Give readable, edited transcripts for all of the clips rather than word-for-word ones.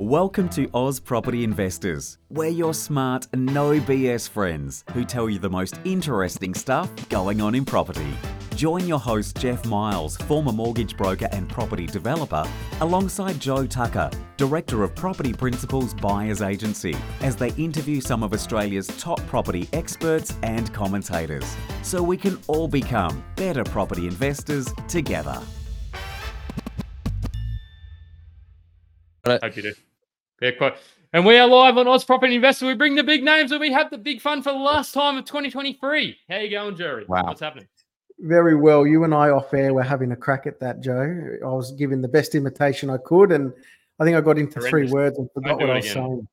Welcome to Oz Property Investors. We're your smart, no BS friends who tell you the most interesting stuff going on in property. Join your host Jeff Miles, former mortgage broker and property developer, alongside Joe Tucker, Director of Property Principles Buyers Agency, as they interview some of Australia's top property experts and commentators, so we can all become better property investors together. I hope you do. Yeah, quite. And we are live on Oz Property Investor. We bring the big names and we have the big fun for the last time of 2023. How you going, Jerry? Wow. What's happening? Very well. You and I off air were having a crack at that, Joe. I was giving the best imitation I could, and I think I got into three words and forgot what I was saying.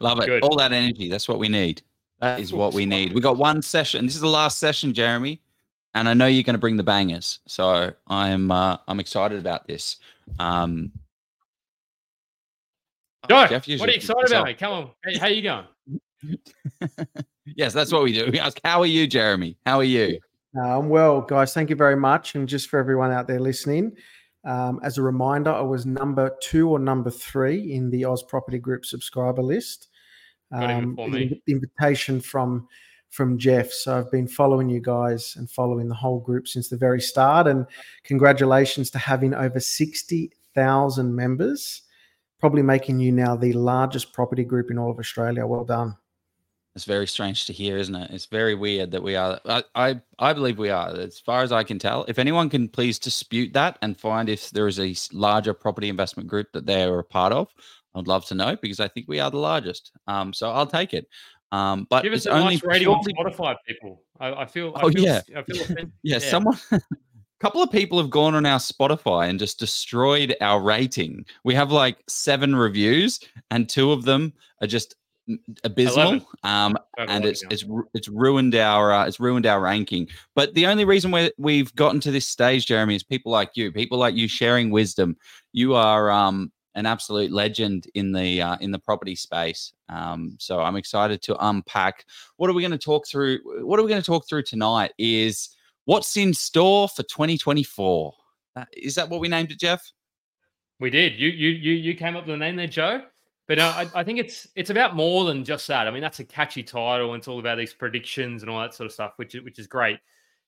Love it. Good. All that energy. That's what we need. That is what we need. We got one session. This is the last session, Jeremy. And I know you're going to bring the bangers, so I'm excited about this. Joe, Jeff, what are you excited about, mate? Come on, hey, how are you going? Yes, that's what we do. We ask, how are you, Jeremy? How are you? I'm well, guys. Thank you very much. And just for everyone out there listening, as a reminder, I was number 2 or number 3 in the Oz Property Group subscriber list. Invitation from Jeff. So I've been following you guys and following the whole group since the very start, and congratulations to having over 60,000 members, probably making you now the largest property group in all of Australia. Well done. It's very strange to hear, isn't it? It's very weird that we are. I believe we are, as far as I can tell. If anyone can please dispute that and find if there is a larger property investment group that they are a part of, I'd love to know, because I think we are the largest. So I'll take it. But give us a nice rating on Spotify, people. I feel someone a couple of people have gone on our Spotify and just destroyed our rating. We have like 7 reviews, and 2 of them are just abysmal. And it's ruined our ranking. But the only reason we've gotten to this stage, Jeremy, is people like you sharing wisdom. You are an absolute legend in the property space. So I'm excited to unpack. What are we going to talk through tonight is what's in store for 2024. Is that what we named it, Jeff? We did. You came up with the name there, Joe. But I think it's about more than just that. I mean, that's a catchy title, and it's all about these predictions and all that sort of stuff, which is great.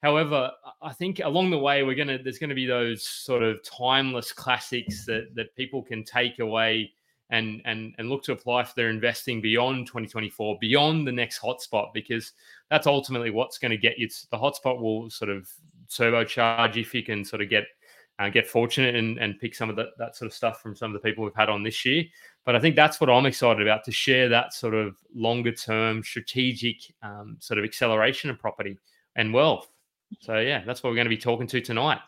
However, I think along the way there's going to be those sort of timeless classics that people can take away and look to apply for their investing beyond 2024, beyond the next hotspot, because that's ultimately what's going to get you. The hotspot will sort of turbocharge if you can sort of get fortunate and pick some of that sort of stuff from some of the people we've had on this year. But I think that's what I'm excited about, to share that sort of longer term strategic sort of acceleration of property and wealth. So, yeah, that's what we're going to be talking to tonight.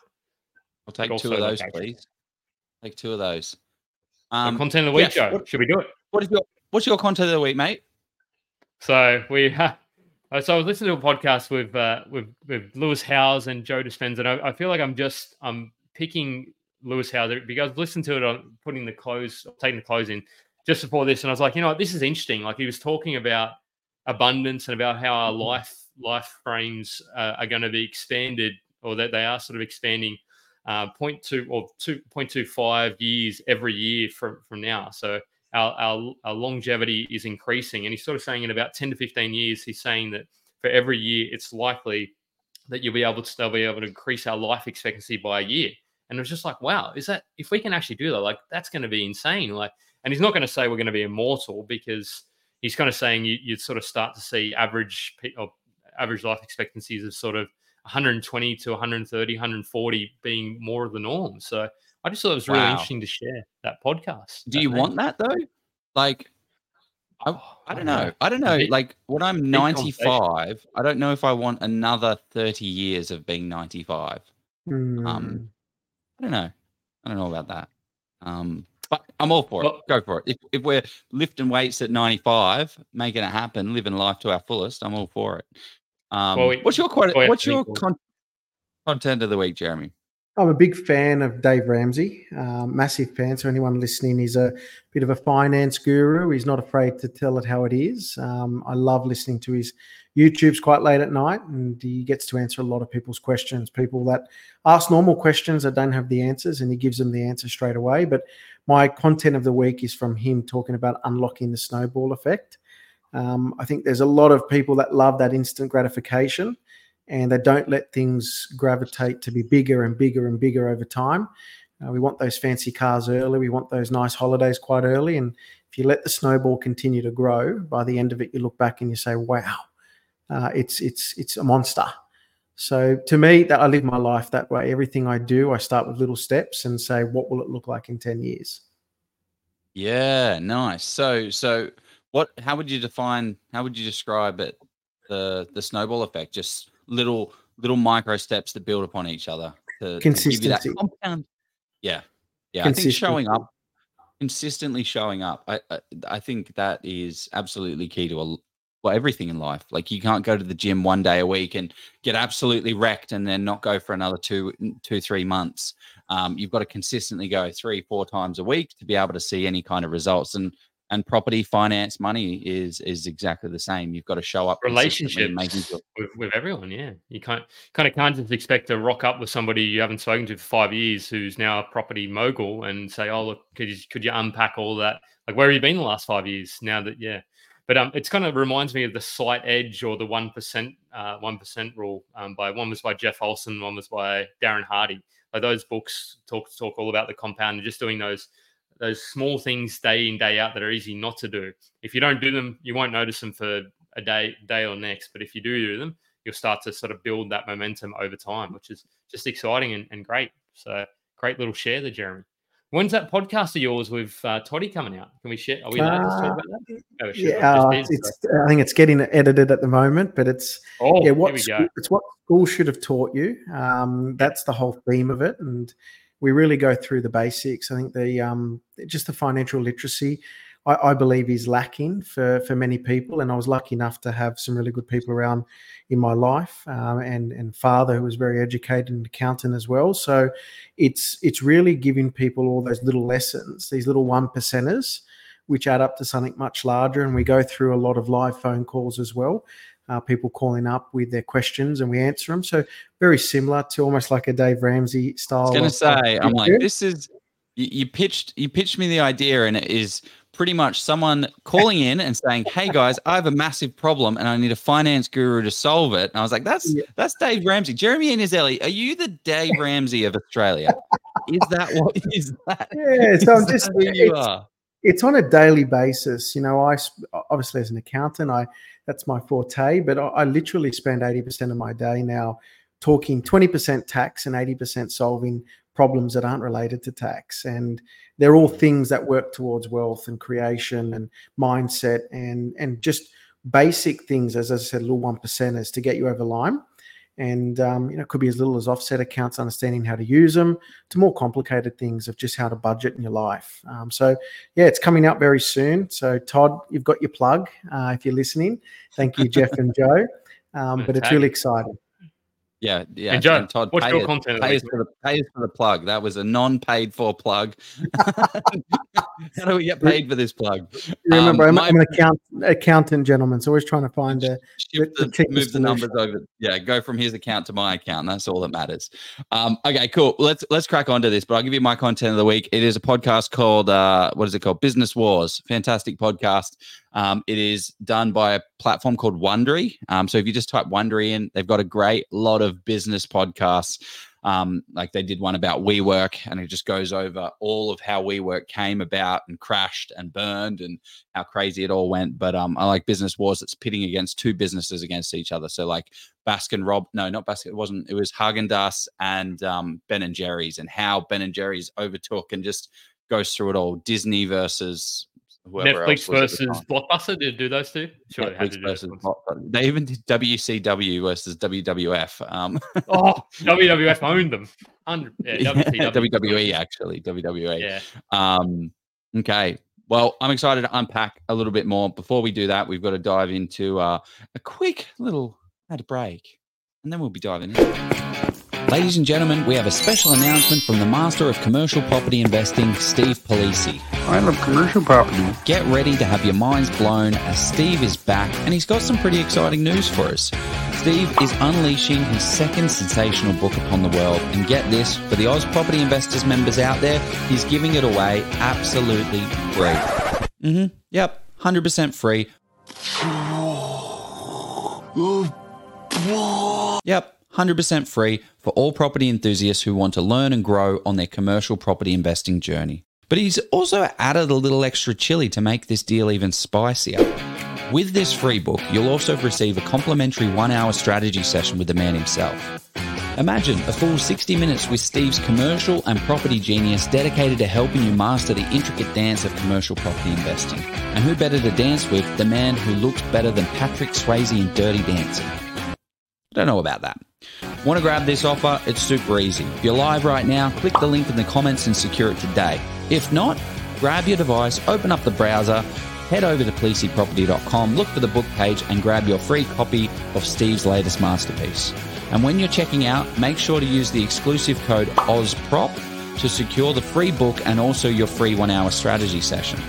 I'll take 2 of those, please. Take 2 of those. Content of the week, Joe. Yes. Should we do it? What's your content of the week, mate? So I was listening to a podcast with Lewis Howes and Joe Dispenza, and I feel like I'm picking Lewis Howes because I've listened to it on taking the clothes in just before this, and I was like, you know what, this is interesting. Like, he was talking about abundance and about how our life frames are going to be expanded, or that they are sort of expanding 0.2 or 2.25 years every year from now. So our longevity is increasing. And he's sort of saying in about 10 to 15 years, he's saying that for every year, it's likely that they'll be able to increase our life expectancy by a year. And it was just like, wow, is that, if we can actually do that, like, that's going to be insane. Like, and he's not going to say we're going to be immortal, because he's kind of saying you'd sort of start to see average life expectancies of sort of 120 to 130, 140 being more of the norm. So I just thought it was really interesting to share that podcast. Do you want that though? Like, I don't know. I don't know. Like, when I'm 95, I don't know if I want another 30 years of being 95. I don't know. I don't know about that. But I'm all for it. Go for it. If we're lifting weights at 95, making it happen, living life to our fullest, I'm all for it. What's your content of the week, Jeremy? I'm a big fan of Dave Ramsey, massive fan. So anyone listening is a bit of a finance guru. He's not afraid to tell it how it is. I love listening to his YouTubes quite late at night, and he gets to answer a lot of people's questions, people that ask normal questions that don't have the answers, and he gives them the answer straight away. But my content of the week is from him talking about unlocking the snowball effect. I think there's a lot of people that love that instant gratification, and they don't let things gravitate to be bigger and bigger and bigger over time. We want those fancy cars early. We want those nice holidays quite early. And if you let the snowball continue to grow, by the end of it, you look back and you say, wow, it's a monster. So to me, that I live my life that way. Everything I do, I start with little steps and say, what will it look like in 10 years? Yeah, nice. So what? How would you define, how would you describe it, the snowball effect? Just little micro steps that build upon each other to consistency. To give you that compound. Yeah. I think consistently showing up. I think that is absolutely key to everything in life. Like, you can't go to the gym one day a week and get absolutely wrecked and then not go for another 2-3 months. You've got to consistently go 3-4 times a week to be able to see any kind of results. And property, finance, money is exactly the same. You've got to show up. Relationships with everyone, yeah. You can't just expect to rock up with somebody you haven't spoken to for 5 years who's now a property mogul and say, oh, look, could you unpack all that? Like, where have you been the last 5 years now that, yeah. But it's kind of reminds me of the slight edge or the 1% rule. One was by Jeff Olson, one was by Darren Hardy. Like, those books talk all about the compound and just doing those small things day in, day out that are easy not to do. If you don't do them, you won't notice them for a day or next. But if you do them, you'll start to sort of build that momentum over time, which is just exciting and great. So great little share there, Jeremy. When's that podcast of yours with Toddy coming out? Can we share? Are we allowed to talk about that? No, I think it's getting edited at the moment, but it's it's what school should have taught you. That's the whole theme of it. And we really go through the basics. I think just the financial literacy, I believe, is lacking for many people. And I was lucky enough to have some really good people around in my life, and father, who was very educated, and accountant as well. So it's really giving people all those little lessons, these little 1%ers, which add up to something much larger. And we go through a lot of live phone calls as well. People calling up with their questions, and we answer them. So very similar to almost like a Dave Ramsey style. I was going to say, I'm like, this is, you pitched me the idea, and it is pretty much someone calling in and saying, hey guys, I have a massive problem and I need a finance guru to solve it. And I was like, that's Dave Ramsey. Jeremy Iannuzzelli, are you the Dave Ramsey of Australia? Is that? Yeah, so I'm just, it's on a daily basis. You know, I obviously, as an accountant, that's my forte, but I literally spend 80% of my day now talking 20% tax and 80% solving problems that aren't related to tax. And they're all things that work towards wealth and creation and mindset and just basic things, as I said, little 1%ers to get you over the line. And, it could be as little as offset accounts, understanding how to use them, to more complicated things of just how to budget in your life. It's coming out very soon. So, Todd, you've got your plug if you're listening. Thank you, Jeff and Joe. But it's really exciting. Yeah. And Joe, and Todd, what's your content? Pay us for the plug. That was a non-paid-for plug. How do we get paid for this plug? Remember, I'm an accountant, gentlemen. So always trying to find move the numbers over. Yeah, go from his account to my account. That's all that matters. Okay, cool. Let's crack on to this. But I'll give you my content of the week. It is a podcast called Business Wars. Fantastic podcast. It is done by a platform called Wondery. So if you just type Wondery in, they've got a great lot of business podcasts. Like they did one about WeWork, and it just goes over all of how WeWork came about and crashed and burned and how crazy it all went. But I like Business Wars. It's pitting against two businesses against each other. So like it was Häagen-Dazs and Ben and Jerry's, and how Ben and Jerry's overtook, and just goes through it all. Disney versus Netflix versus Blockbuster. Did do those two? Sure, they even did WCW versus WWF. WWF owned them. WWE. Yeah. Okay. Well, I'm excited to unpack a little bit more. Before we do that, we've got to dive into a quick little ad break, and then we'll be diving in. Ladies and gentlemen, we have a special announcement from the master of commercial property investing, Steve Polisi. I love commercial property. Get ready to have your minds blown as Steve is back and he's got some pretty exciting news for us. Steve is unleashing his second sensational book upon the world. And get this, for the Oz Property Investors members out there, he's giving it away absolutely free. Mm-hmm. Yep, 100% free. Yep, 100% free for all property enthusiasts who want to learn and grow on their commercial property investing journey. But he's also added a little extra chili to make this deal even spicier. With this free book, you'll also receive a complimentary 1-hour strategy session with the man himself. Imagine a full 60 minutes with Steve's commercial and property genius dedicated to helping you master the intricate dance of commercial property investing. And who better to dance with the man who looks better than Patrick Swayze in Dirty Dancing? I don't know about that. Want to grab this offer? It's super easy. If you're live right now, click the link in the comments and secure it today. If not, grab your device, open up the browser, head over to policeyproperty.com, look for the book page and grab your free copy of Steve's latest masterpiece. And when you're checking out, make sure to use the exclusive code OZPROP to secure the free book and also your free 1-hour strategy session.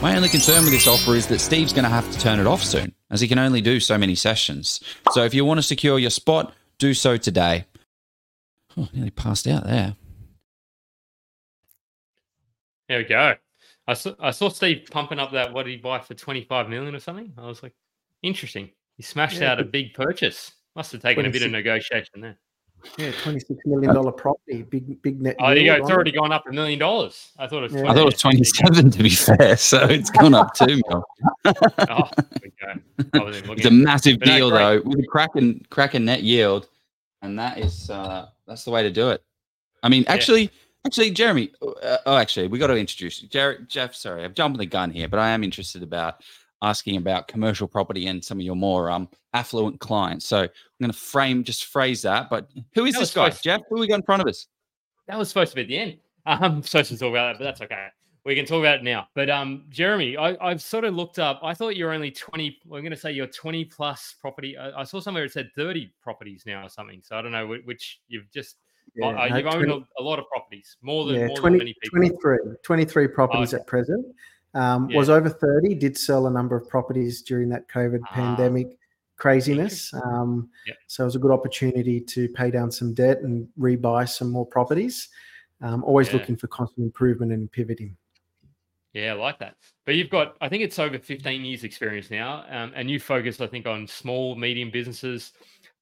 My only concern with this offer is that Steve's going to have to turn it off soon, as he can only do so many sessions. So if you want to secure your spot, do so today. Oh, nearly passed out there. There we go. I saw Steve pumping up that, what did he buy for 25 million or something? I was like, interesting. He smashed out a big purchase. Must have taken a bit of negotiation there. Yeah, $26 million property, big net. Oh, there you go. It's already gone up $1 million. I thought it was. I thought it was 27 to be fair. So it's gone up 2 million. Oh, okay. It's a massive deal though, with a cracking net yield, and that is that's the way to do it. I mean, actually, Jeremy. We got to introduce Jeff. Sorry, I'm jumping the gun here, but I am interested about asking about commercial property and some of your more affluent clients. So I'm going to phrase that. But who is this guy, Jeff? Who we got in front of us? That was supposed to be at the end. I'm supposed to talk about that, but that's okay. We can talk about it now. But Jeremy, I've sort of looked up. I thought you were only 20. Well, I'm going to say you're 20 plus property. I saw somewhere it said 30 properties now or something. So I don't know which you've just. Yeah, you've owned a lot of properties, more than many people. 23 properties at present. Was over 30, did sell a number of properties during that COVID pandemic craziness. So it was a good opportunity to pay down some debt and rebuy some more properties. Always looking for constant improvement and pivoting. Yeah, I like that. But you've got, I think it's over 15 years experience now, and you focus, I think, on small, medium businesses.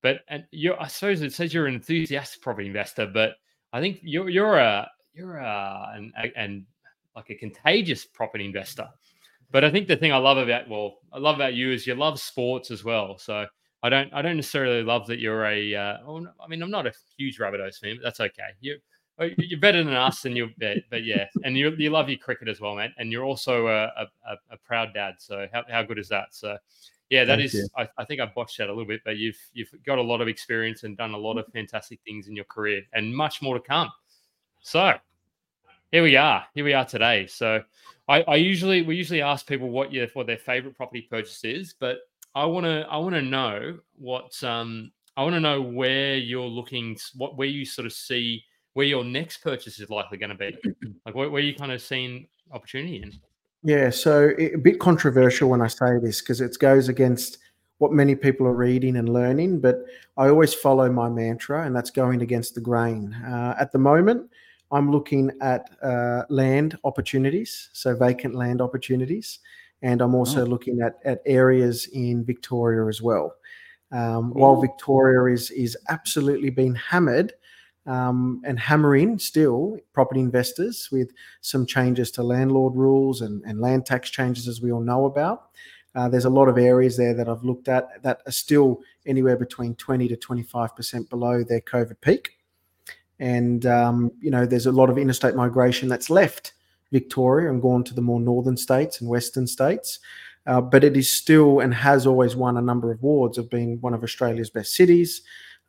But I suppose it says you're an enthusiastic property investor, but I think you're like a contagious property investor. But I think the thing I love about you is you love sports as well. So I don't necessarily love that you're I'm not a huge Rabbitohs fan, but that's okay. You're better than us and and you love your cricket as well, mate. And you're also a proud dad. So how good is that? So yeah, I think I botched that a little bit, but you've got a lot of experience and done a lot of fantastic things in your career and much more to come. So Here we are today. So we usually ask people what their favorite property purchase is, but I want to know I want to know where you're looking, where you sort of see where your next purchase is likely going to be, like where you kind of seeing opportunity in. Yeah, so a bit controversial when I say this because it goes against what many people are reading and learning, but I always follow my mantra, and that's going against the grain. At the moment, I'm looking at land opportunities, so vacant land opportunities, and I'm also looking at areas in Victoria as well. While Victoria is absolutely being hammered and hammering still property investors with some changes to landlord rules and land tax changes, as we all know about, there's a lot of areas there that I've looked at that are still anywhere between 20 to 25% below their COVID peak. And, there's a lot of interstate migration that's left Victoria and gone to the more northern states and western states. But it is still and has always won a number of awards of being one of Australia's best cities.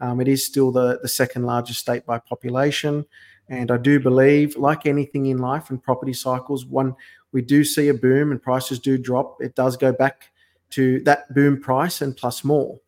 It is still the second largest state by population. And I do believe, like anything in life and property cycles, we do see a boom and prices do drop. It does go back to that boom price and plus more.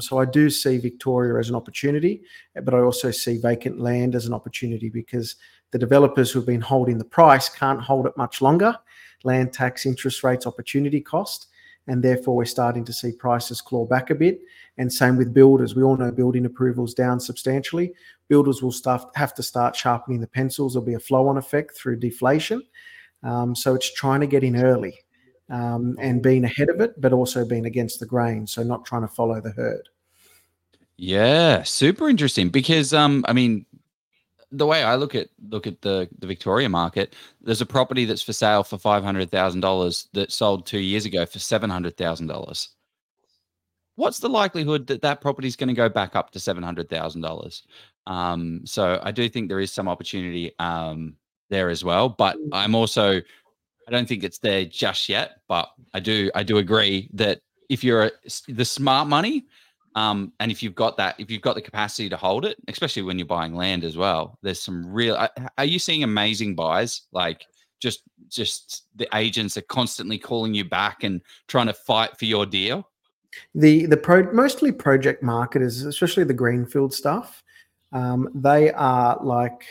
So I do see Victoria as an opportunity, but I also see vacant land as an opportunity because the developers who have been holding the price can't hold it much longer. Land tax, interest rates, opportunity cost, and therefore we're starting to see prices claw back a bit. And same with builders. We all know building approvals down substantially. Builders will have to start sharpening the pencils. There'll be a flow-on effect through deflation. So it's trying to get in early and being ahead of it, but also being against the grain, so not trying to follow the herd. Yeah, super interesting because, I mean, the way I look at the Victoria market, there's a property that's for sale for $500,000 that sold 2 years ago for $700,000. What's the likelihood that that property is going to go back up to $700,000? So I do think there is some opportunity there as well, but I don't think it's there just yet, but I do agree that if you're the smart money, and if you've got the capacity to hold it, especially when you're buying land as well, there's some real, are you seeing amazing buys? Like just the agents are constantly calling you back and trying to fight for your deal. Mostly project market is, especially the greenfield stuff. They are like,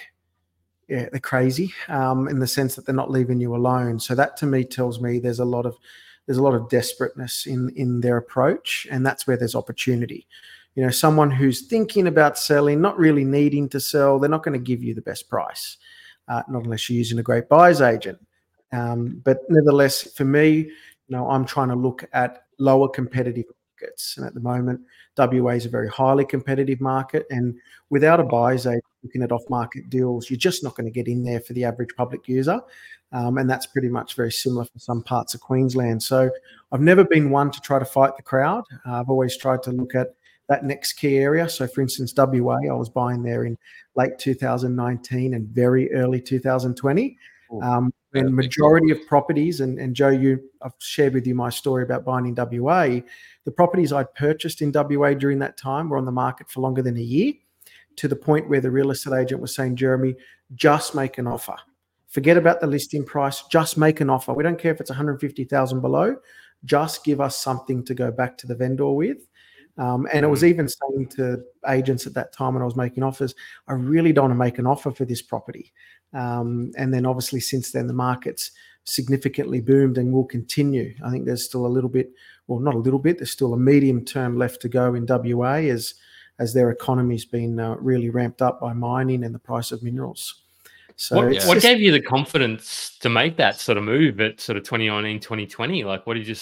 yeah, they're crazy in the sense that they're not leaving you alone. So that to me tells me there's a lot of desperateness in their approach, and that's where there's opportunity. You know, someone who's thinking about selling, not really needing to sell, they're not going to give you the best price, not unless you're using a great buyer's agent. But nevertheless, for me, you know, I'm trying to look at lower competitive markets, and at the moment, WA is a very highly competitive market, and without a buyer's agent looking at off-market deals, you're just not going to get in there for the average public user. And that's pretty much very similar for some parts of Queensland. So I've never been one to try to fight the crowd. I've always tried to look at that next key area. So, for instance, WA, I was buying there in late 2019 and very early 2020. And majority of properties, and Joe, I've shared with you my story about buying in WA. The properties I purchased in WA during that time were on the market for longer than a year, to the point where the real estate agent was saying, Jeremy, just make an offer. Forget about the listing price. Just make an offer. We don't care if it's $150,000 below. Just give us something to go back to the vendor with. And it was even saying to agents at that time when I was making offers, I really don't want to make an offer for this property. And then obviously since then the market's significantly boomed and will continue. I think there's still there's still a medium term left to go in WA as their economy's been really ramped up by mining and the price of minerals. So what gave you the confidence to make that sort of move at sort of 2019, 2020? Like, what did you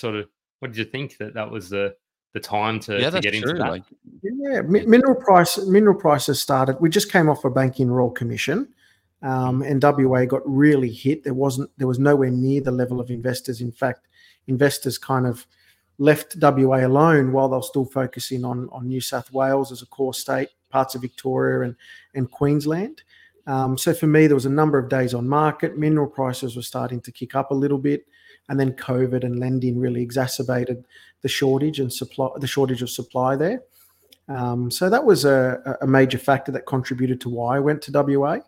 think that was the time to get into that? Like, mineral prices started. We just came off a banking royal commission, and WA got really hit. There was nowhere near the level of investors. In fact, investors kind of left WA alone while they're still focusing on New South Wales as a core state, parts of Victoria and Queensland. So for me, there was a number of days on market. Mineral prices were starting to kick up a little bit, and then COVID and lending really exacerbated the shortage of supply there. So that was a major factor that contributed to why I went to WA.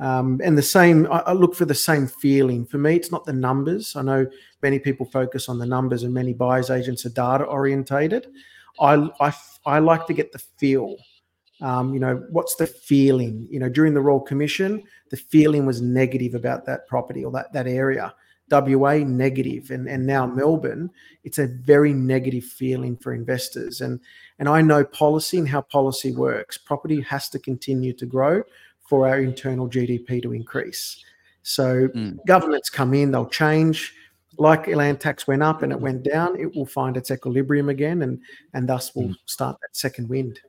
And the same, I look for the same feeling. For me, it's not the numbers. I know many people focus on the numbers, and many buyers agents are data orientated. I like to get the feel. You know, what's the feeling? You know, during the Royal Commission, the feeling was negative about that property or that area. WA, negative. And now Melbourne, it's a very negative feeling for investors. And I know policy and how policy works. Property has to continue to grow for our internal GDP to increase. So governments come in, they'll change. Like land tax went up and it went down, it will find its equilibrium again, and thus will start that second wind.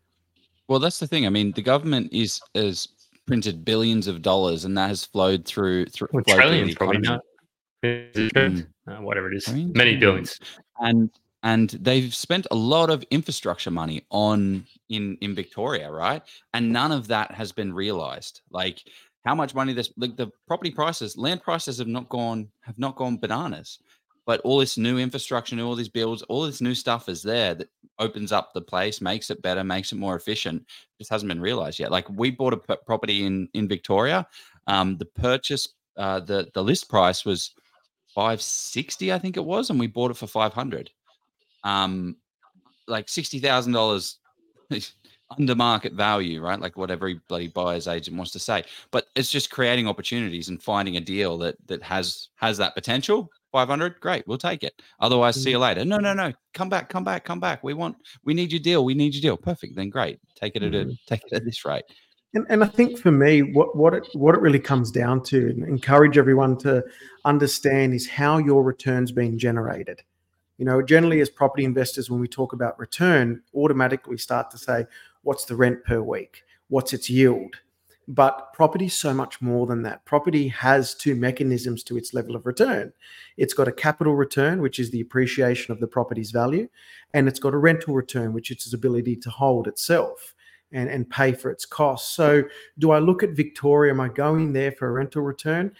Well, that's the thing. I mean, the government has printed billions of dollars, and that has flowed through trillions, probably not. Whatever it is, many billions. And they've spent a lot of infrastructure money in Victoria, right? And none of that has been realized. Like how much money the property prices, land prices have not gone bananas, but all this new infrastructure, all these builds, all this new stuff is there that opens up the place, makes it better, makes it more efficient. Just hasn't been realized yet. Like we bought a property in Victoria. The purchase, the list price was $560, I think it was, and we bought it for $500. like $60,000 under market value, right? Like what every bloody buyer's agent wants to say. But it's just creating opportunities and finding a deal that has that potential. 500, great, we'll take it. Otherwise, see you later. No. Come back. We need your deal. Perfect. Then great. Take it at this rate. And I think for me, what it really comes down to, and encourage everyone to understand, is how your return's being generated. You know, generally as property investors, when we talk about return, automatically start to say, what's the rent per week? What's its yield? But property is so much more than that. Property has two mechanisms to its level of return. It's got a capital return, which is the appreciation of the property's value, and it's got a rental return, which is its ability to hold itself and pay for its costs. So do I look at Victoria? Am I going there for a rental return?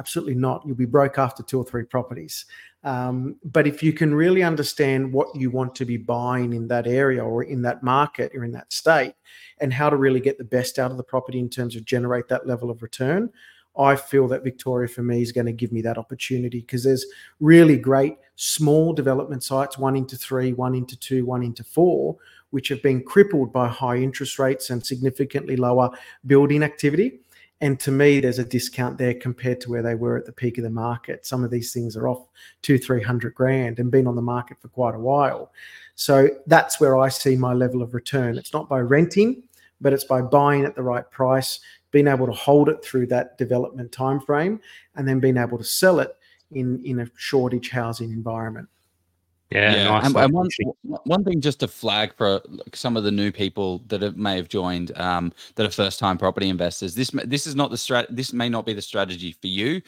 Absolutely not. You'll be broke after two or three properties. But if you can really understand what you want to be buying in that area or in that market or in that state, and how to really get the best out of the property in terms of generate that level of return, I feel that Victoria for me is going to give me that opportunity, because there's really great small development sites, 1 into 3, 1 into 2, 1 into 4, which have been crippled by high interest rates and significantly lower building activity. And to me, there's a discount there compared to where they were at the peak of the market. Some of these things are off 200-300 grand and been on the market for quite a while. So that's where I see my level of return. It's not by renting, but it's by buying at the right price, being able to hold it through that development timeframe, and then being able to sell it in a shortage housing environment. Yeah. Nice. And one thing just to flag for some of the new people that may have joined that are first-time property investors, this may not be the strategy for you.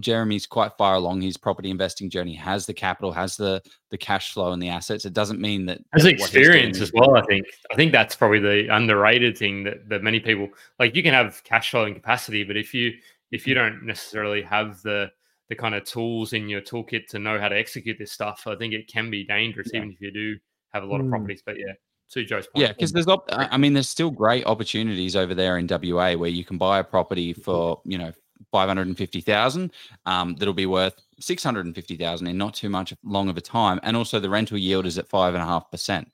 Jeremy's quite far along his property investing journey, has the capital, has the cash flow and the assets. It doesn't mean that as experience as well. I think that's probably the underrated thing that many people, like, you can have cash flow and capacity, but if you don't necessarily have the kind of tools in your toolkit to know how to execute this stuff, I think it can be dangerous, even if you do have a lot of properties. But yeah, to Joe's point. Yeah, because there's still great opportunities over there in WA where you can buy a property for, you know, $550,000 that'll be worth $650,000 in not too much long of a time. And also the rental yield is at 5.5%.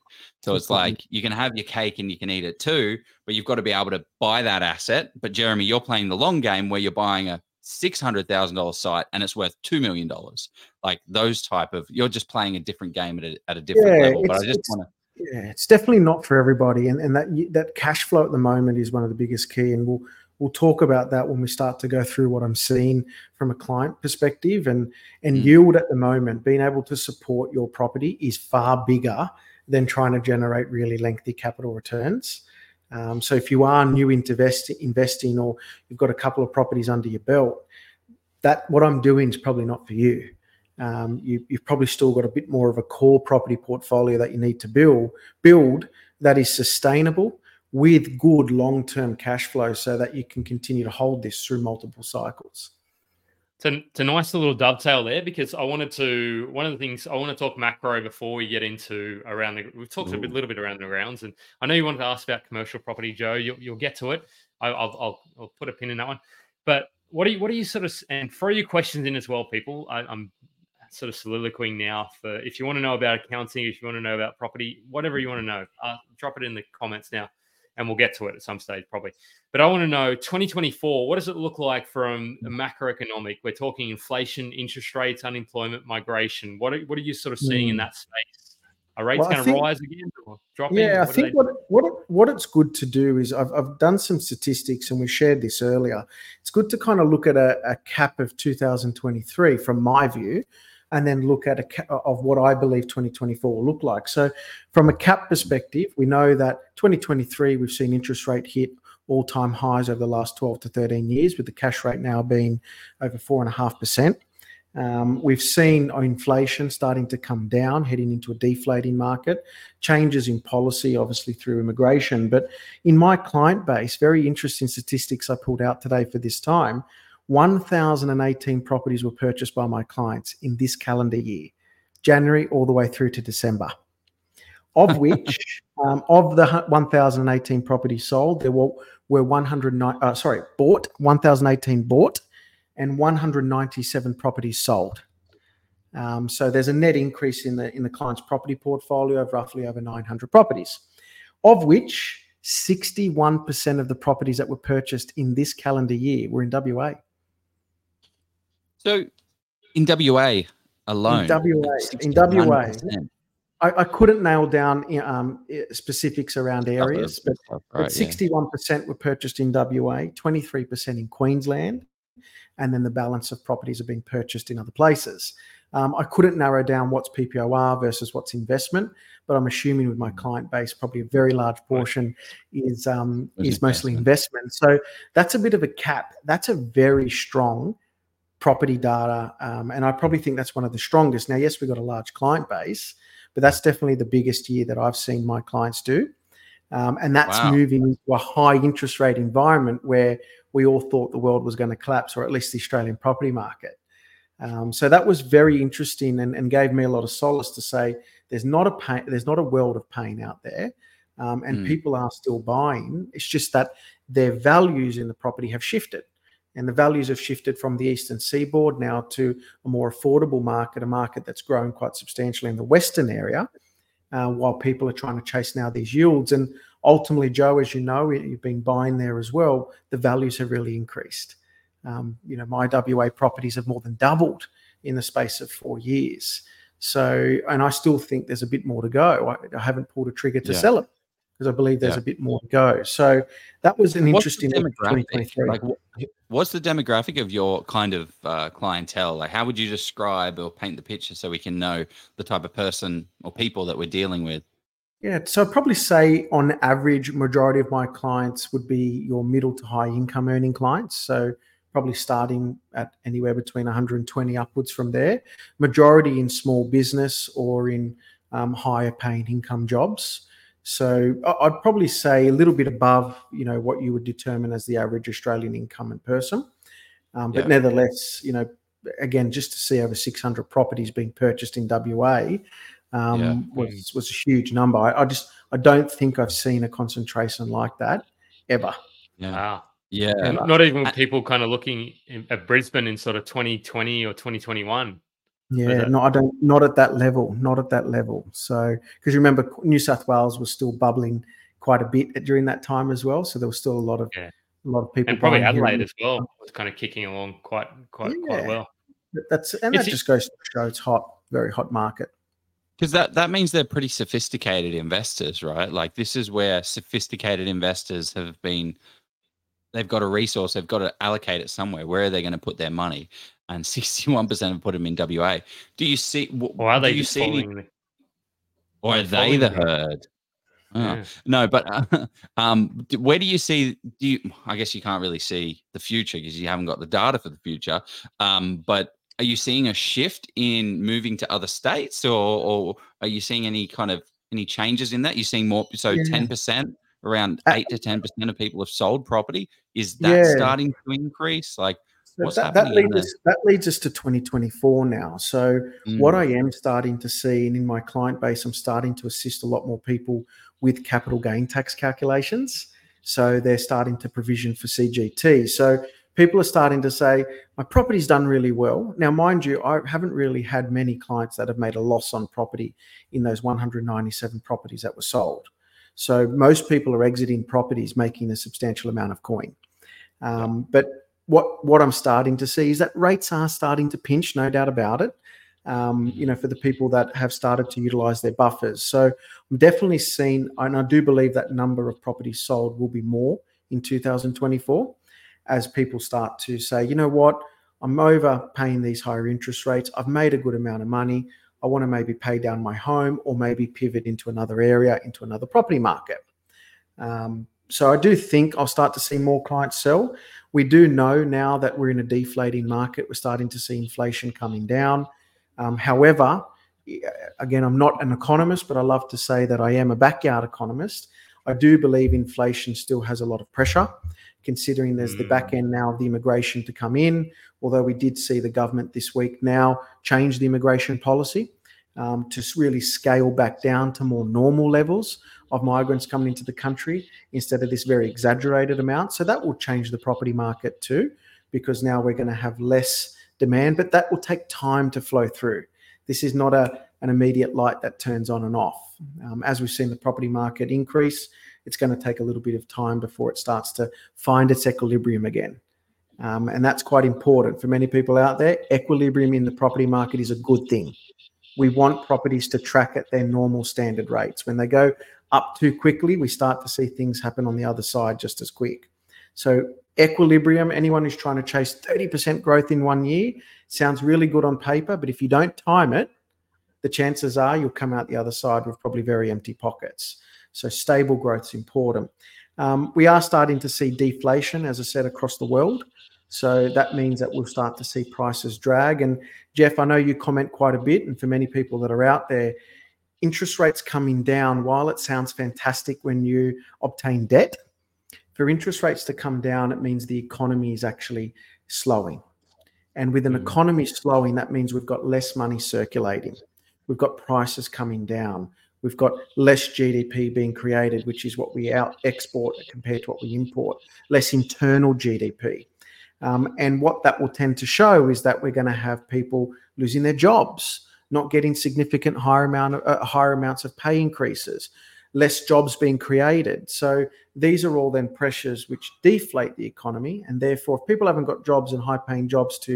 So it's like you can have your cake and you can eat it too, but you've got to be able to buy that asset. But Jeremy, you're playing the long game where you're buying a $600,000 site and it's worth $2 million. Like those type of, you're just playing a different game at a different level. But it's definitely not for everybody. And that cash flow at the moment is one of the biggest key. And we'll talk about that when we start to go through what I'm seeing from a client perspective and yield at the moment. Being able to support your property is far bigger than trying to generate really lengthy capital returns. So if you are new into investing or you've got a couple of properties under your belt, that what I'm doing is probably not for you. You've probably still got a bit more of a core property portfolio that you need to build that is sustainable with good long-term cash flow so that you can continue to hold this through multiple cycles. It's a nice little dovetail there, because one of the things I want to talk macro before we get into around the, we've talked a little bit around the grounds, and I know you wanted to ask about commercial property, Joe. You'll get to it. I'll put a pin in that one. But what are you sort of, and throw your questions in as well, people. I'm sort of soliloquying now for, if you want to know about accounting, if you want to know about property, whatever you want to know, drop it in the comments now. And we'll get to it at some stage probably. But I want to know, 2024, what does it look like from a macroeconomic? We're talking inflation, interest rates, unemployment, migration. What are you sort of seeing in that space? Are rates going to rise again or drop in? Yeah, I think what it's good to do is I've done some statistics and we shared this earlier. It's good to kind of look at a cap of 2023 from my view, and then look at of what I believe 2024 will look like. So from a cap perspective, we know that 2023, we've seen interest rate hit all-time highs over the last 12 to 13 years, with the cash rate now being over 4.5%. We've seen inflation starting to come down, heading into a deflating market, changes in policy, obviously through immigration. But in my client base, very interesting statistics I pulled out today for this time, 1,018 properties were purchased by my clients in this calendar year, January all the way through to December, of which of the 1,018 properties sold, there were 1,018 bought and 197 properties sold. So there's a net increase in the client's property portfolio of roughly over 900 properties, of which 61% of the properties that were purchased in this calendar year were in WA. So in WA alone? In WA. I couldn't nail down specifics around areas, but 61% were purchased in WA, 23% in Queensland, and then the balance of properties are being purchased in other places. I couldn't narrow down what's PPOR versus what's investment, but I'm assuming with my client base, probably a very large portion is mostly investment. So that's a bit of a cap. That's a very strong property data, and I probably think that's one of the strongest. Now, yes, we've got a large client base, but that's definitely the biggest year that I've seen my clients do, and that's moving into a high interest rate environment where we all thought the world was going to collapse, or at least the Australian property market. So that was very interesting and gave me a lot of solace to say there's not a world of pain out there, and people are still buying. It's just that their values in the property have shifted, and the values have shifted from the eastern seaboard now to a more affordable market, a market that's grown quite substantially in the western area, while people are trying to chase now these yields. And ultimately, Joe, as you know, you've been buying there as well, the values have really increased. My WA properties have more than doubled in the space of 4 years. So, and I still think there's a bit more to go. I haven't pulled a trigger to sell it because I believe there's a bit more to go. So that was an interesting 2023. Like, what's the demographic of your kind of clientele? Like, how would you describe or paint the picture so we can know the type of person or people that we're dealing with? Yeah, so I'd probably say on average, majority of my clients would be your middle to high income earning clients. So probably starting at anywhere between 120 upwards from there, majority in small business or in higher paying income jobs. So I'd probably say a little bit above, what you would determine as the average Australian income and person. But nevertheless, again, just to see over 600 properties being purchased in WA was a huge number. I don't think I've seen a concentration like that ever. Yeah. Wow. Yeah, not even people kind of looking at Brisbane in sort of 2020 or 2021. Yeah, no, I don't. Not at that level. So, because remember, New South Wales was still bubbling quite a bit during that time as well. So there was still a lot of people, and probably Adelaide as well was kind of kicking along quite well. That just goes to show it's hot, very hot market. Because that means they're pretty sophisticated investors, right? Like this is where sophisticated investors have been. They've got a resource. They've got to allocate it somewhere. Where are they going to put their money? And 61% have put them in WA. Do you see? Or are they just following? Or are they the herd? Oh. Yeah. No, but where do you see? I guess you can't really see the future because you haven't got the data for the future. But are you seeing a shift in moving to other states, or are you seeing any changes in that? You're seeing more. So 10%. Around 8 to 10% of people have sold property. Is that starting to increase? Like, so what's happening? That leads us to 2024 now. So what I am starting to see, and in my client base, I'm starting to assist a lot more people with capital gain tax calculations. So they're starting to provision for CGT. So people are starting to say, my property's done really well. Now, mind you, I haven't really had many clients that have made a loss on property in those 197 properties that were sold. So most people are exiting properties making a substantial amount of coin. But what I'm starting to see is that rates are starting to pinch, no doubt about it, for the people that have started to utilise their buffers. So I'm definitely seeing, and I do believe that number of properties sold will be more in 2024 as people start to say, you know what, I'm overpaying these higher interest rates. I've made a good amount of money. I want to maybe pay down my home or maybe pivot into another area, into another property market. So I do think I'll start to see more clients sell. We do know now that we're in a deflating market. We're starting to see inflation coming down. However, again, I'm not an economist, but I love to say that I am a backyard economist. I do believe inflation still has a lot of pressure, considering there's the back end now of the immigration to come in, although we did see the government this week now change the immigration policy to really scale back down to more normal levels of migrants coming into the country instead of this very exaggerated amount. So that will change the property market too, because now we're going to have less demand, but that will take time to flow through. This is not an immediate light that turns on and off. As we've seen the property market increase, it's going to take a little bit of time before it starts to find its equilibrium again. And that's quite important for many people out there. Equilibrium in the property market is a good thing. We want properties to track at their normal standard rates. When they go up too quickly, we start to see things happen on the other side just as quick. So equilibrium, anyone who's trying to chase 30% growth in 1 year, sounds really good on paper, but if you don't time it, the chances are you'll come out the other side with probably very empty pockets. So stable growth is important. We are starting to see deflation, as I said, across the world. So that means that we'll start to see prices drag. And Jeff, I know you comment quite a bit, and for many people that are out there, interest rates coming down, while it sounds fantastic when you obtain debt, for interest rates to come down, it means the economy is actually slowing. And with an economy slowing, that means we've got less money circulating. We've got prices coming down. We've got less GDP being created, which is what we export compared to what we import, less internal GDP. And what that will tend to show is that we're going to have people losing their jobs, not getting significant higher amounts of pay increases, less jobs being created. So these are all then pressures which deflate the economy, and therefore if people haven't got jobs and high-paying jobs to,